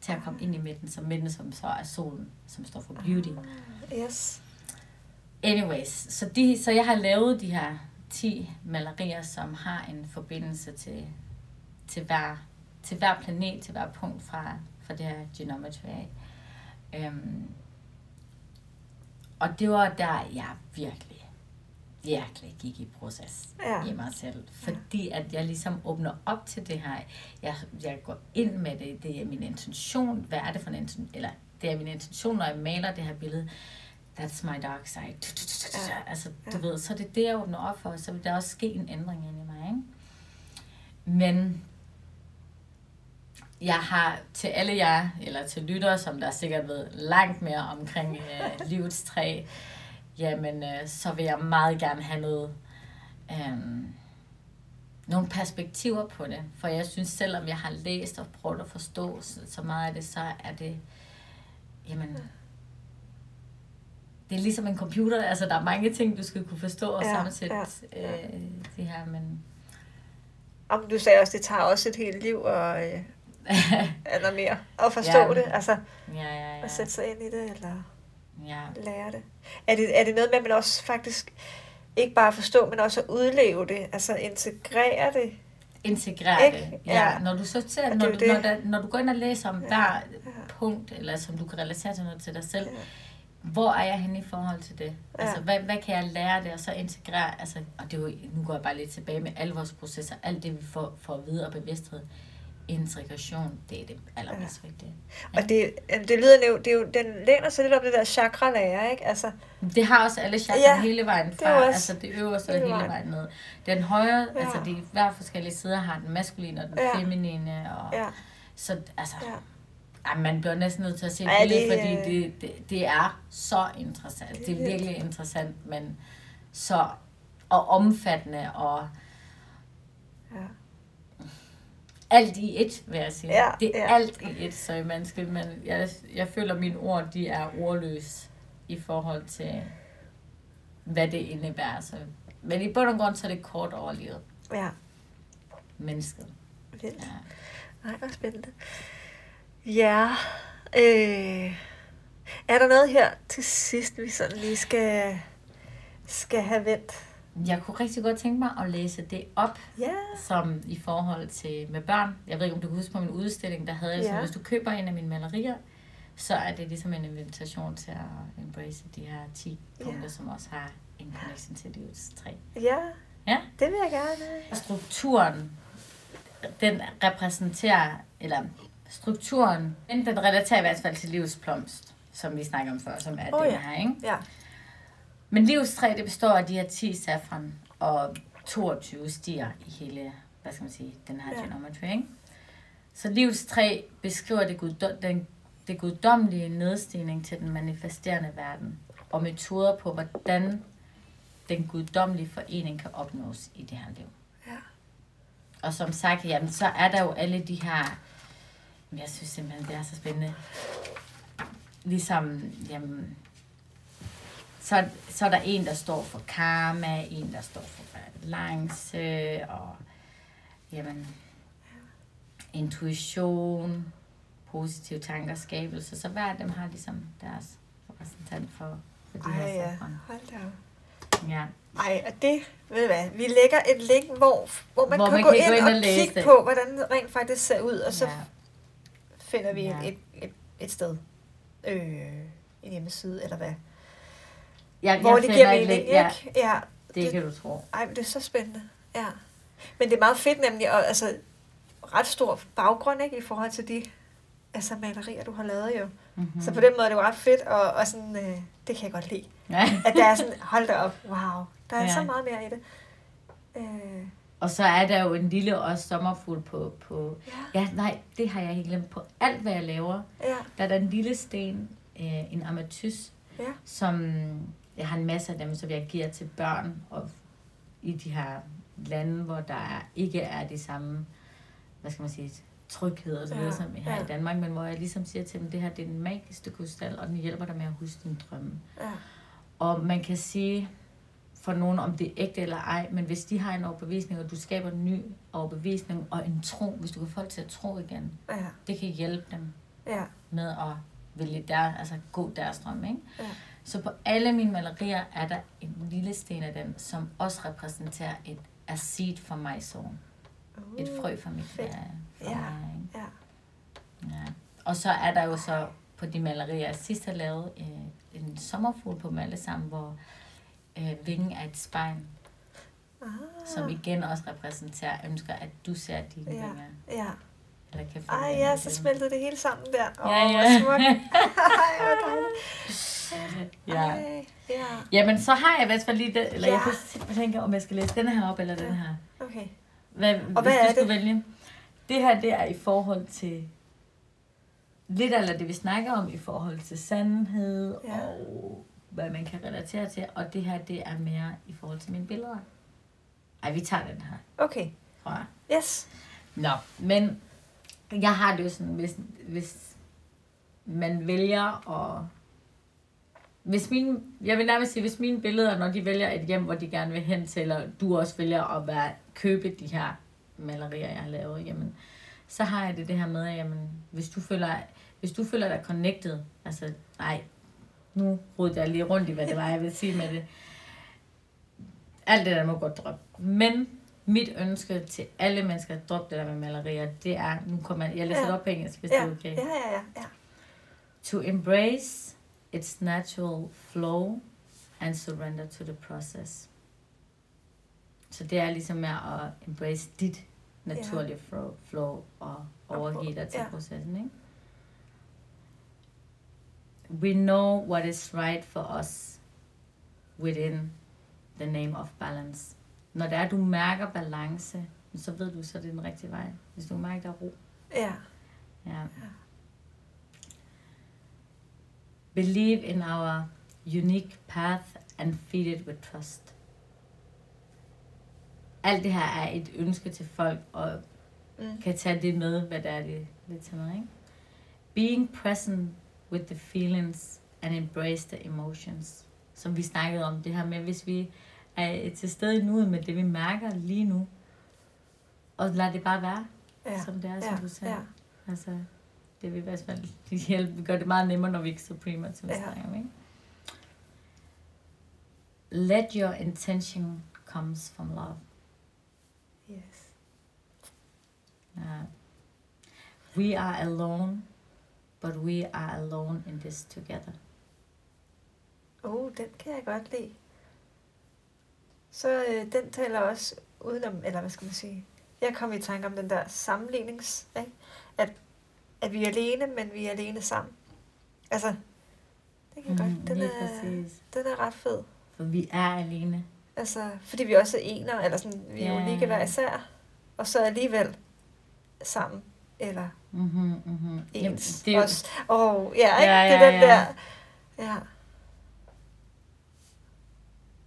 til at komme ind i midten, som midten, som så er solen, som står for beauty. Yes. Anyways, så, de, så jeg har lavet de her ti malerier, som har en forbindelse til, til, hver, til hver planet, til hver punkt fra, fra det her geometry af. Øhm, og det var der, jeg virkelig, virkelig gik i proces ja. i mig selv. Fordi at jeg ligesom åbner op til det her. Jeg, jeg går ind med det. Det er min intention. Hvad er det for en intention? Eller det er min intention, når jeg maler det her billede. That's my dark side. Ja. Altså, du ja. ved, så det er det, jeg åbner op for, så vil der også ske en ændring inde i mig, ikke? Men jeg har til alle jer, eller til lyttere, som der sikkert ved langt mere omkring øh, livets træ, jamen, øh, så vil jeg meget gerne have noget, øh, nogle perspektiver på det. For jeg synes, selvom jeg har læst og prøvet at forstå så, så meget af det, så er det, jamen... Det er ligesom en computer, altså der er mange ting, du skal kunne forstå og ja, sammensætte ja, ja. Øh, det her, men... Og du sagde også, det tager også et helt liv og øh, eller mere at forstå ja. det, altså ja, ja, ja. at sætte sig ind i det, eller ja. lære det. Er det. Er det noget med, at man også faktisk ikke bare forstå, men også at udleve det, altså integrere det? Integrere ikke? det, ja. ja. Når, du så ser, når, du, når, der, når du går ind og læser om ja. hver ja. punkt, eller som du kan relatere til noget til dig selv, ja. Hvor er jeg henne i forhold til det? Ja. Altså, hvad, hvad kan jeg lære det, og så integrere? Altså, og det er jo, nu går jeg bare lidt tilbage med alle vores processer, alt det, vi får, får at vide og bevidsthed. Integration, det er det allermest ja. vigtige. Ja. Og det, det lyder jo, det er jo, den læner sig lidt op det der chakralærer, ikke? Altså, det har også alle chakra ja, hele vejen fra, det altså det øverste hele vejen. vejen ned. Den højre, ja. altså de hver forskellige sider har den maskuline og den ja. feminine, og ja. så altså... Ja. Ej, man bliver næsten nødt til at se Ej, billede, det, fordi det, det, det er så interessant. Det er virkelig interessant, men så og omfattende og ja. alt i et, vil jeg sige. Ja, det er ja. alt i et, så man skal, man, jeg, jeg føler, at mine ord de er ordløse i forhold til, hvad det indebærer. Så Men i bund og grund så er det kort overlevet. Ja. Mennesket. Vildt. Ja. Nej, hvor spændende. Ja. Øh. Er der noget her til sidst, vi sådan lige skal, skal have vendt? Jeg kunne rigtig godt tænke mig at læse det op, yeah. som i forhold til med børn. Jeg ved ikke, om du kan huske på min udstilling, der havde jeg yeah. sådan, hvis du køber en af mine malerier, så er det ligesom en invitation til at embrace de her ti punkter, yeah. som også har en connection til livets træ. Ja, ja, det vil jeg gerne. Strukturen, den repræsenterer, eller strukturen, den relaterer i hvert fald til livets blomst, som vi snakker om før, som er oh, det ja. her, ikke? Ja. Men livets træ, det består af de her ti safran og toogtyve stier i hele, hvad skal man sige, den her ja. geometry, ikke? Så livets træ beskriver det, guddom, den, det guddommelige nedstigning til den manifesterende verden og metoder på, hvordan den guddommelige forening kan opnås i det her liv. Ja. Og som sagt, jamen, så er der jo alle de her, jeg synes simpelthen, det er så spændende, ligesom, jamen, Så, så er der en, der står for karma, en, der står for balance, og jamen, intuition, positive tanker, skabelse. Så hver af dem har ligesom deres repræsentant for, for de her ja. samfund. Hold da op. Ja. Ej, og det, ved du hvad, vi lægger et link, hvor, hvor man hvor kan, man gå, kan ind gå ind og, og kigge det. på, hvordan det rent faktisk ser ud, og så ja. finder vi ja. et, et, et sted, øh, en hjemmeside, eller hvad. Jeg, hvor jeg det giver mening, ikke? Ja, ja, det, det kan du tro. Ej, men det er så spændende. Ja. Men det er meget fedt nemlig, og altså, ret stor baggrund, ikke, i forhold til de altså, malerier, du har lavet jo. Mm-hmm. Så på den måde er det jo ret fedt, og, og sådan, øh, det kan jeg godt lide. Ja. At der er sådan, hold da op, wow, der er ja. så meget mere i det. Øh. Og så er der jo en lille også sommerfugl på, på ja. ja, nej, det har jeg helt glemt på. Alt, hvad jeg laver, ja. der er der en lille sten, øh, en amatys, ja. som... Jeg har en masse af dem, som jeg giver til børn og i de her lande, hvor der ikke er de samme, hvad skal man sige, trygheder og så videre, som her ja. i Danmark, men hvor jeg ligesom siger til dem, det her det er den magiske krystal, og den hjælper dig med at huske din drømme. Ja. Og man kan sige for nogen, om det er ægte eller ej, men hvis de har en overbevisning, og du skaber en ny overbevisning og en tro, hvis du kan få folk til at tro igen, ja. det kan hjælpe dem ja. med at vælge der, altså gå deres drømme, ikke? Ja. Så på alle mine malerier er der en lille sten af dem, som også repræsenterer et a seed for my soul. Uh, et frø for mit for yeah. mig, ikke? Yeah. Ja. Og så er der jo så på de malerier, jeg sidst har lavet, øh, en sommerfugl på dem alle sammen, hvor øh, vingen er et spejl. Ah. Som igen også repræsenterer ønsker, at du ser dine yeah. vinger. Yeah. Eller kan få Ej, ja, så smeltede det hele sammen der. Åh, oh, ja, ja. hvor smukt. Ej, hvor dejligt. Ja. ja. Jamen, så har jeg i hvert fald lige det, eller ja. jeg kunne simpelthen tænke, om jeg skal læse den her op, eller den her. Okay. Hvad, og hvad hvis du skulle vælge? Det her, det er i forhold til, lidt eller det vi snakker om, i forhold til sandhed, ja. og hvad man kan relatere til, og det her, det er mere i forhold til mine billeder. Ej, vi tager den her. Okay. Tror jeg. Yes. Nå, men jeg har det jo sådan, hvis, hvis man vælger at... Hvis mine, jeg vil nærmest sige, hvis mine billeder, når de vælger et hjem, hvor de gerne vil hen til, eller du også vælger at være, købe de her malerier, jeg har lavet, jamen, så har jeg det, det her med, at jamen, hvis, du føler, hvis du føler dig connected, altså nej, nu rodede jeg lige rundt i, hvad det var, jeg vil sige med det. Alt det der må godt droppe. Men mit ønske til alle mennesker, at droppe det der med malerier, det er, nu kommer jeg, jeg læser det op på engelsk, hvis ja. det er okay. Ja, ja, ja, ja. To embrace its natural flow and surrender to the process. Så det er ligesom med at embrace dit naturlige yeah. flow og overgive dig til yeah. processen, ikke? We know what is right for us within the name of balance. Når der er, du mærker balance, så ved du, så det er den rigtige vej. Hvis du mærker, der er ro. Yeah. Ja. Ja. Believe in our unique path and feed it with trust. Alt det her er et ønske til folk, og mm. kan tage det med, hvad der er det, det tager med, ikke? Being present with the feelings and embrace the emotions. Som vi snakkede om, det her med, hvis vi er til stede i nuet med det, vi mærker lige nu. Og lad det bare være, ja, som det er, ja, som du sagde. Ja. Altså, det vil i hvert fald hjælpe. Vi gør det meget nemmere, når vi ikke suprimer til, vi snakker om, ikke? Let your intention comes from love. Yes. Uh, we are alone, but we are alone in this together. Oh, den kan jeg godt lide. Så øh, den taler også udenom, eller hvad skal man sige? Jeg kom i tanke om den der sammenlignings, ikke? At, at vi er alene, men vi er alene sammen. Altså, det kan mm, godt. Den er, den er ret fed. For vi er alene. Altså, fordi vi også er ener, eller sådan, vi er yeah. unikke hver især, og så alligevel sammen, eller mm-hmm, mm-hmm. ens. Jamen, det også. Åh, ja, ikke? Ja, ja, det er den ja. der. Ja.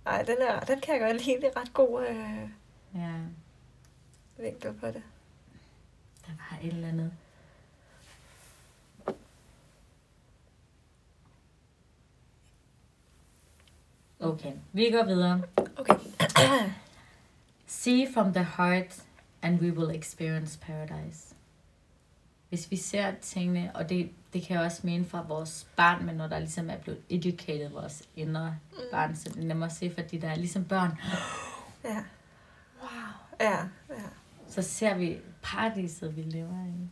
Ej, den, er, den kan jeg godt lide. Det er ret god øh, ja. vinkel på det. Der var et eller andet. Okay, vi går videre. Okay. See from the heart, and we will experience paradise. Hvis vi ser tingene, og det, det kan jeg også mene fra vores barn, men når der ligesom er blevet educated vores indre mm. barn, så det er nemmere at se, fordi der er ligesom børn. Ja. Wow. Ja, ja. Så ser vi paradiset, vi lever i.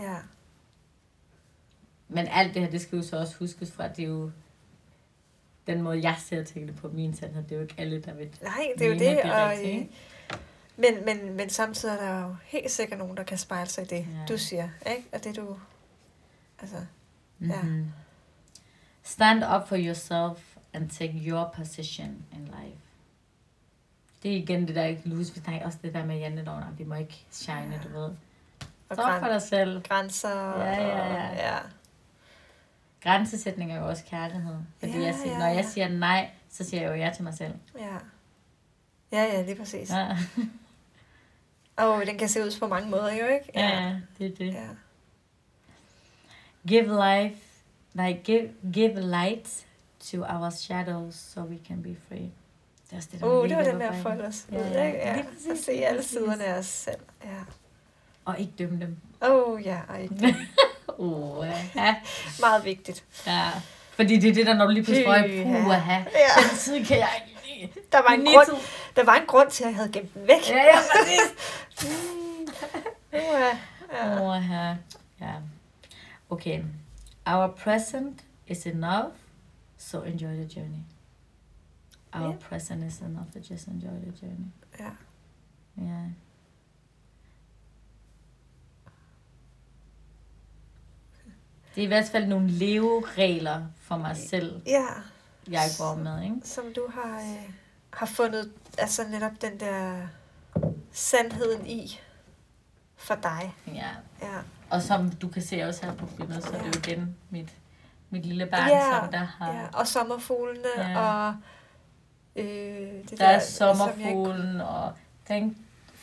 Ja. Men alt det her, det skal jo så også huskes fra, det er jo den måde, jeg ser tingene på min sandhed, det er jo ikke alle, der vil. Nej, det er jo det, og rigtig, men, men, men samtidig er der jo helt sikkert nogen, der kan spejle sig i det, ja. du siger, ikke? Og det du, altså, mm-hmm. ja. Stand up for yourself and take your position in life. Det er igen det der, ikke lose, vi snakker også det der med janteloven, at vi må ikke shine, ja. du ved. Og stå for dig selv. Grænser. Ja, ja, ja. Og, ja. Grænsesætning er jo også kærlighed. Fordi ja, jeg siger, ja, ja. når jeg siger nej, så siger jeg jo ja til mig selv. Ja, ja, ja lige præcis. Ja. Og den kan se ud på mange måder, jo ikke? Ja, ja det er det. Ja. Give life, like give, give light to our shadows, so we can be free. Det, også det, der uh, det var den der folder. Ja, ja. Lige præcis. At se alle siderne af os selv. Ja. Og ikke dømme dem. Åh, oh, ja, og ikke dømme. Oh, ja. Meget vigtigt. Ja, fordi det er det, der når du lige pludselig røg, puh, ja. Den tid kan jeg ikke lide. Der var, en grund, der var en grund til, at jeg havde gemt den væk. Ja, ja, præcis. Uha. Uha. Ja. Okay. Our present is enough, so enjoy the journey. Our yeah. present is enough, so just enjoy the journey. Ja. Ja. Det er i hvert fald nogle leveregler for mig selv, ja. jeg går med, ikke? Som du har, øh, har fundet, altså netop den der sandheden i for dig. Ja, ja. Og som du kan se også her på filmet, så ja. det er det jo igen mit, mit lille barn, ja. som der har... Ja. Og sommerfuglene, ja. og... Øh, det der, der er sommerfuglen, jeg... og thank,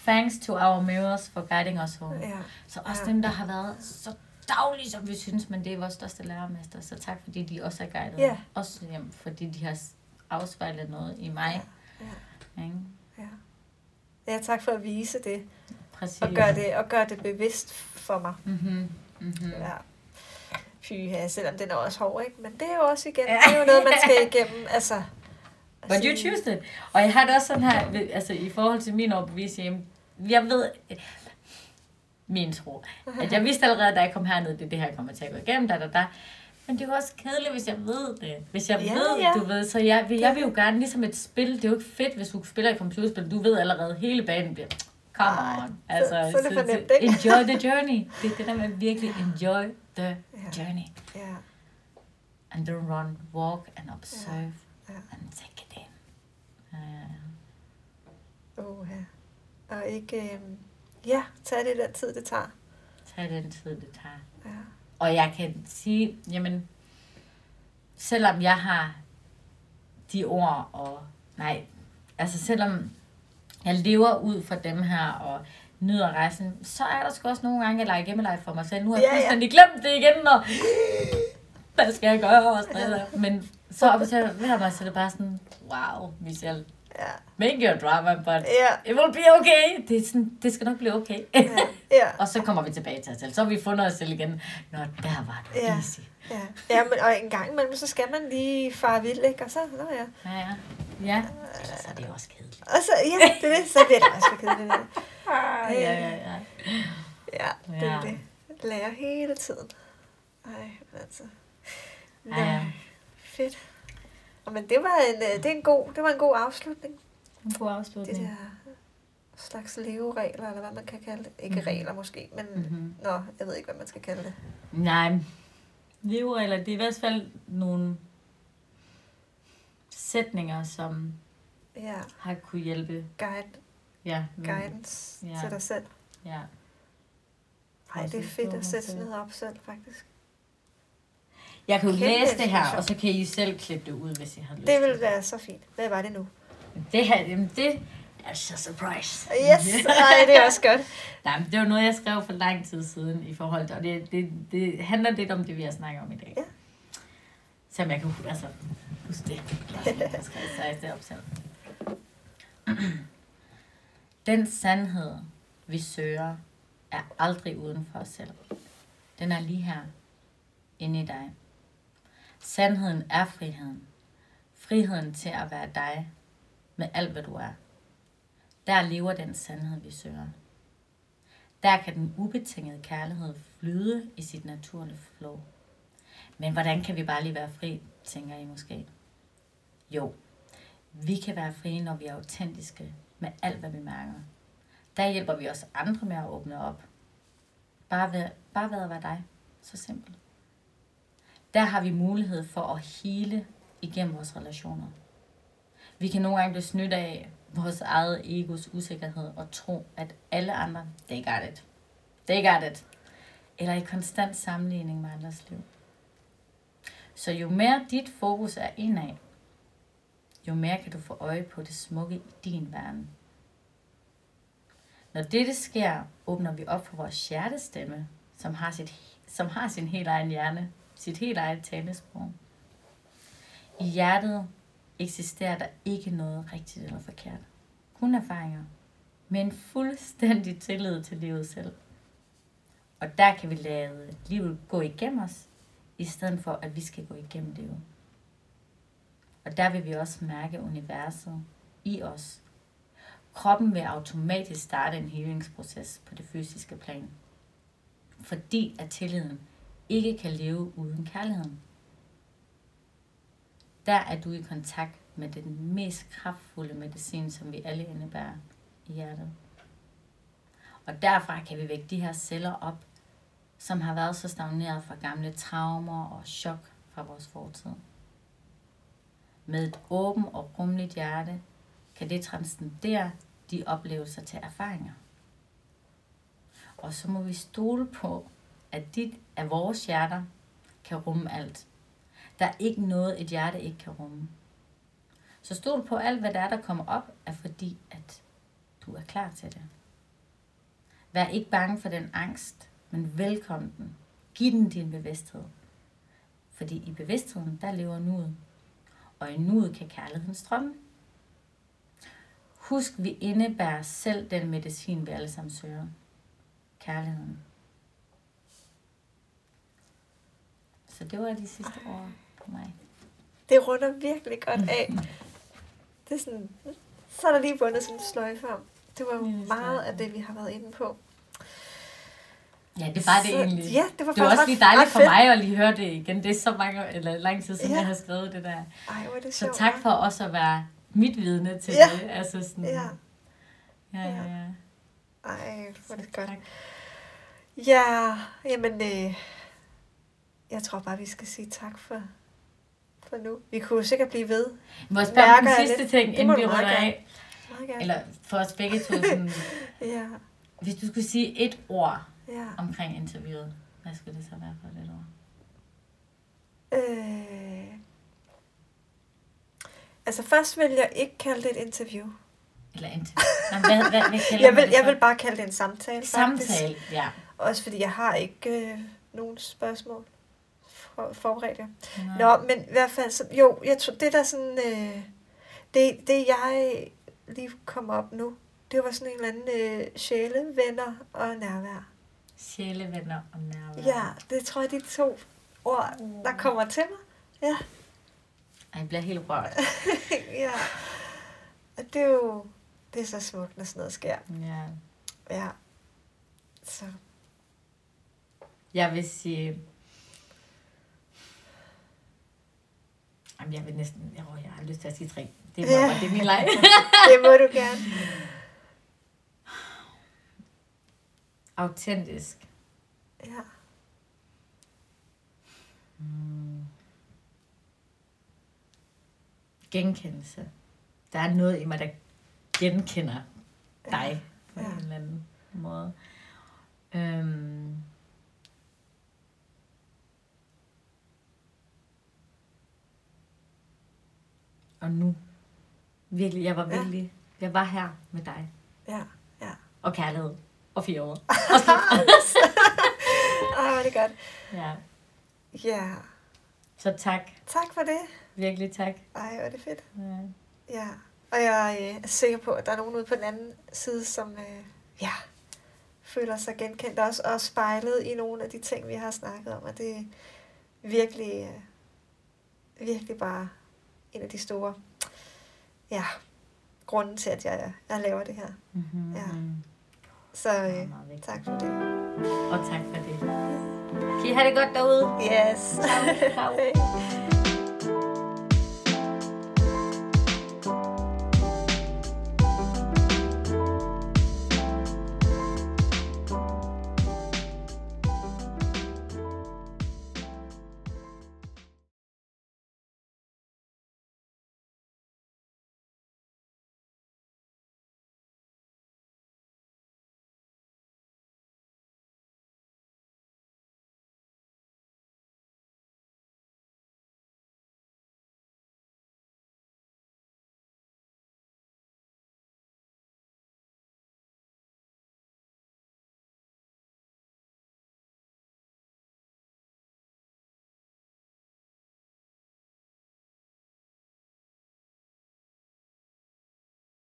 thanks to our mirrors for guiding us home. Ja. Så også ja. dem, der har været så... dagligt, som vi synes, men det er vores største lærermester. Så tak, fordi de også har guidet yeah. os hjem, fordi de har afspejlet noget i mig. Ja, ja. Ja. ja tak for at vise det. Præcis. Og gøre det, og gøre det bevidst for mig. Mm-hmm. Mm-hmm. Ja. Pyha, selvom den er også hård, ikke? Men det er jo også igen, det er jo noget, man skal igennem. Altså, But you choose it. Og jeg har det også sådan her, altså i forhold til min overbevisning, jeg ved... min tro. At jeg vidste allerede, da jeg kom herned, det er det her, jeg kommer til at gå igennem, da, da, da. Men det er jo også kedeligt, hvis jeg ved det. Hvis jeg ja, ved, ja. du ved, så jeg vil, jeg vil jo gerne, ligesom et spil, det er jo ikke fedt, hvis du spiller et computerspil, du ved allerede, hele banen bliver, come Ej, on. Altså, så, så det fornemt, så, ikke? Enjoy the journey. Det er det der med virkelig, enjoy the journey. Ja. Ja. And don't run, walk and observe ja. Ja. and take it in. Uh. Oh, ja. Og ikke... Um Ja, tag det den tid, det tager. Tag den tid, det tager. Ja. Og jeg kan sige, jamen, selvom jeg har de ord, og nej, altså selvom jeg lever ud fra dem her, og nyder rejsen, så er der sgu også nogle gange, jeg leger gemmeleg for mig selv. Nu har jeg ja, fuldstændig ja. glemt det igen, og hvad skal jeg gøre over? Men så opdager jeg mig, så det bare sådan, wow, Michelle, Yeah. Make your drama, but yeah. it will be okay. Det, sådan, det skal nok blive okay. Yeah. Yeah. Og så kommer vi tilbage til os selv. Så har vi fundet os selv igen. Nå, der var det yeah. easy. Yeah. Ja, men, og en gang imellem, så skal man lige fare vild, ikke? Og så, nå ja. Ja, ja. Ja, ellers er det jo også kedeligt. Og så, ja, det er det. Så bliver det også for kedeligt. Ej, ja, ja, ja. Ja, det ja. er det. Lærer hele tiden. Ej, men altså. Nå, ja, ja. Fedt. Men det var en, det er en god, det var en god afslutning. En god afslutning. Det der slags leveregler, eller hvad man kan kalde det. Ikke mm. regler måske, men mm-hmm. nå, jeg ved ikke, hvad man skal kalde det. Nej, leveregler, det er i hvert fald nogle sætninger, som ja. har kunne hjælpe. Guide. Ja, guidance ja. til dig selv. Ja. Ej, det er fedt at sætte sådan noget op selv, faktisk. Jeg kan jo Kæmpe læse det her, og så kan I selv klippe det ud, hvis I har lyst. Det vil være så fint. Hvad var det nu? Det her, jamen det er så surprise. Yes, nej, det er også godt. Nej, men det var noget, jeg skrev for lang tid siden i forhold til, og det, det, det handler lidt om det, vi har snakket om i dag. Ja. Så jeg kan altså huske det. Jeg skal sejse det op selv. Den sandhed, vi søger, er aldrig uden for os selv. Den er lige her, inde i dig. Sandheden er friheden. Friheden til at være dig med alt, hvad du er. Der lever den sandhed, vi søger. Der kan den ubetingede kærlighed flyde i sit naturlige flow. Men hvordan kan vi bare lige være fri, tænker I måske? Jo, vi kan være frie, når vi er autentiske med alt, hvad vi mærker. Der hjælper vi også andre med at åbne op. Bare ved, bare ved at være dig. Så simpelt. Der har vi mulighed for at hele igennem vores relationer. Vi kan nogle gange blive snydt af vores eget egos usikkerhed og tro, at alle andre, they got it. They got it. Eller i konstant sammenligning med andres liv. Så jo mere dit fokus er indad, jo mere kan du få øje på det smukke i din verden. Når dette sker, åbner vi op for vores hjertestemme, som har, sit, som har sin helt egen hjerne. Sit helt eget talesprog. I hjertet eksisterer der ikke noget rigtigt eller forkert. Kun erfaringer. Med en fuldstændig tillid til livet selv. Og der kan vi lade livet gå igennem os, i stedet for at vi skal gå igennem det. Og der vil vi også mærke universet i os. Kroppen vil automatisk starte en helingsproces på det fysiske plan. Fordi at tilliden ikke kan leve uden kærligheden. Der er du i kontakt med den mest kraftfulde medicin, som vi alle indebærer i hjertet. Og derfra kan vi vække de her celler op, som har været så stagneret fra gamle traumer og chok fra vores fortid. Med et åbent og rummeligt hjerte kan det transcendere de oplevelser til erfaringer. Og så må vi stole på, at dit af vores hjerter kan rumme alt. Der er ikke noget, et hjerte ikke kan rumme. Så stol på alt, hvad der er, der kommer op, er fordi, at du er klar til det. Vær ikke bange for den angst, men velkom den. Giv den din bevidsthed. Fordi i bevidstheden, der lever nuet. Og i nuet kan kærligheden strømme. Husk, vi indebærer selv den medicin, vi alle sammen søger. Kærligheden. Så det var de sidste år på mig. Det runder virkelig godt af. Det er sådan, så er der lige bundet sådan en sløjfe om. Det var jo meget af det, vi har været inde på. Ja, det var det så, egentlig. Ja, det var, det var også lige dejligt for mig at lige høre det igen. Det er så mange, eller lang tid siden, ja. jeg har skrevet det der. Ej, hvor er det sjovt. Så tak for også at være mit vidne til ja. det. Altså sådan, ja. Ja, ja, ja. Ej, hvor er det godt. Tak. Ja, jamen... Øh, Jeg tror bare, vi skal sige tak for, for nu. Vi kunne jo sikkert blive ved. Vi må spørge den sidste lidt. ting, inden vi runder af. Eller for os begge to. Sådan, ja. Hvis du skulle sige et ord ja. omkring interviewet, hvad skulle det så være for et ord? Øh, altså først vil jeg ikke kalde det et interview. Eller interview. Nå, hvad, hvad, hvad kalder jeg, vil, jeg vil bare kalde det en samtale. Samtale, faktisk. ja. Også fordi jeg har ikke øh, nogen spørgsmål. forberedt jer. Nå, men i hvert fald, så, jo, jeg tror, det der sådan, øh, Det, det jeg lige kom op nu, det var sådan en eller anden øh, sjælevenner og nærvær. Sjælevenner og nærvær. Ja, det tror jeg, de to ord, uh. der kommer til mig. Ja. Ej, jeg bliver helt rørt. Ja. Og det er jo, det er så smukt, når sådan noget sker. Ja. Ja. Så. Jeg vil sige... Jamen, jeg vil næsten... Oh, jeg har lyst til at sige tre. Det må, ja. Bare, det er min leg. Det må du gerne. Autentisk. Ja. Mm. Genkendelse. Der er noget i mig, der genkender dig, ja. På ja. En eller anden måde. Øhm. Og nu. Virkelig, jeg var virkelig. Ja. Jeg var her med dig. Ja, ja. Og kærlighed. Og fire år. Og slut. Åh, oh, det er godt. Ja. Ja. Så tak. Tak for det. Virkelig tak. Ej, hvor er det fedt. Ja. Ja. Og jeg øh, er sikker på, at der er nogen ude på den anden side, som øh, ja, føler sig genkendt også, og spejlet i nogle af de ting, vi har snakket om. Og det er virkelig, øh, virkelig bare en af de store ja, grunde til, at jeg, jeg laver det her. Mm-hmm. Ja. Så øh, tak for det. Og tak for det. Kan I have det godt derude? Yes. Ciao. Ciao.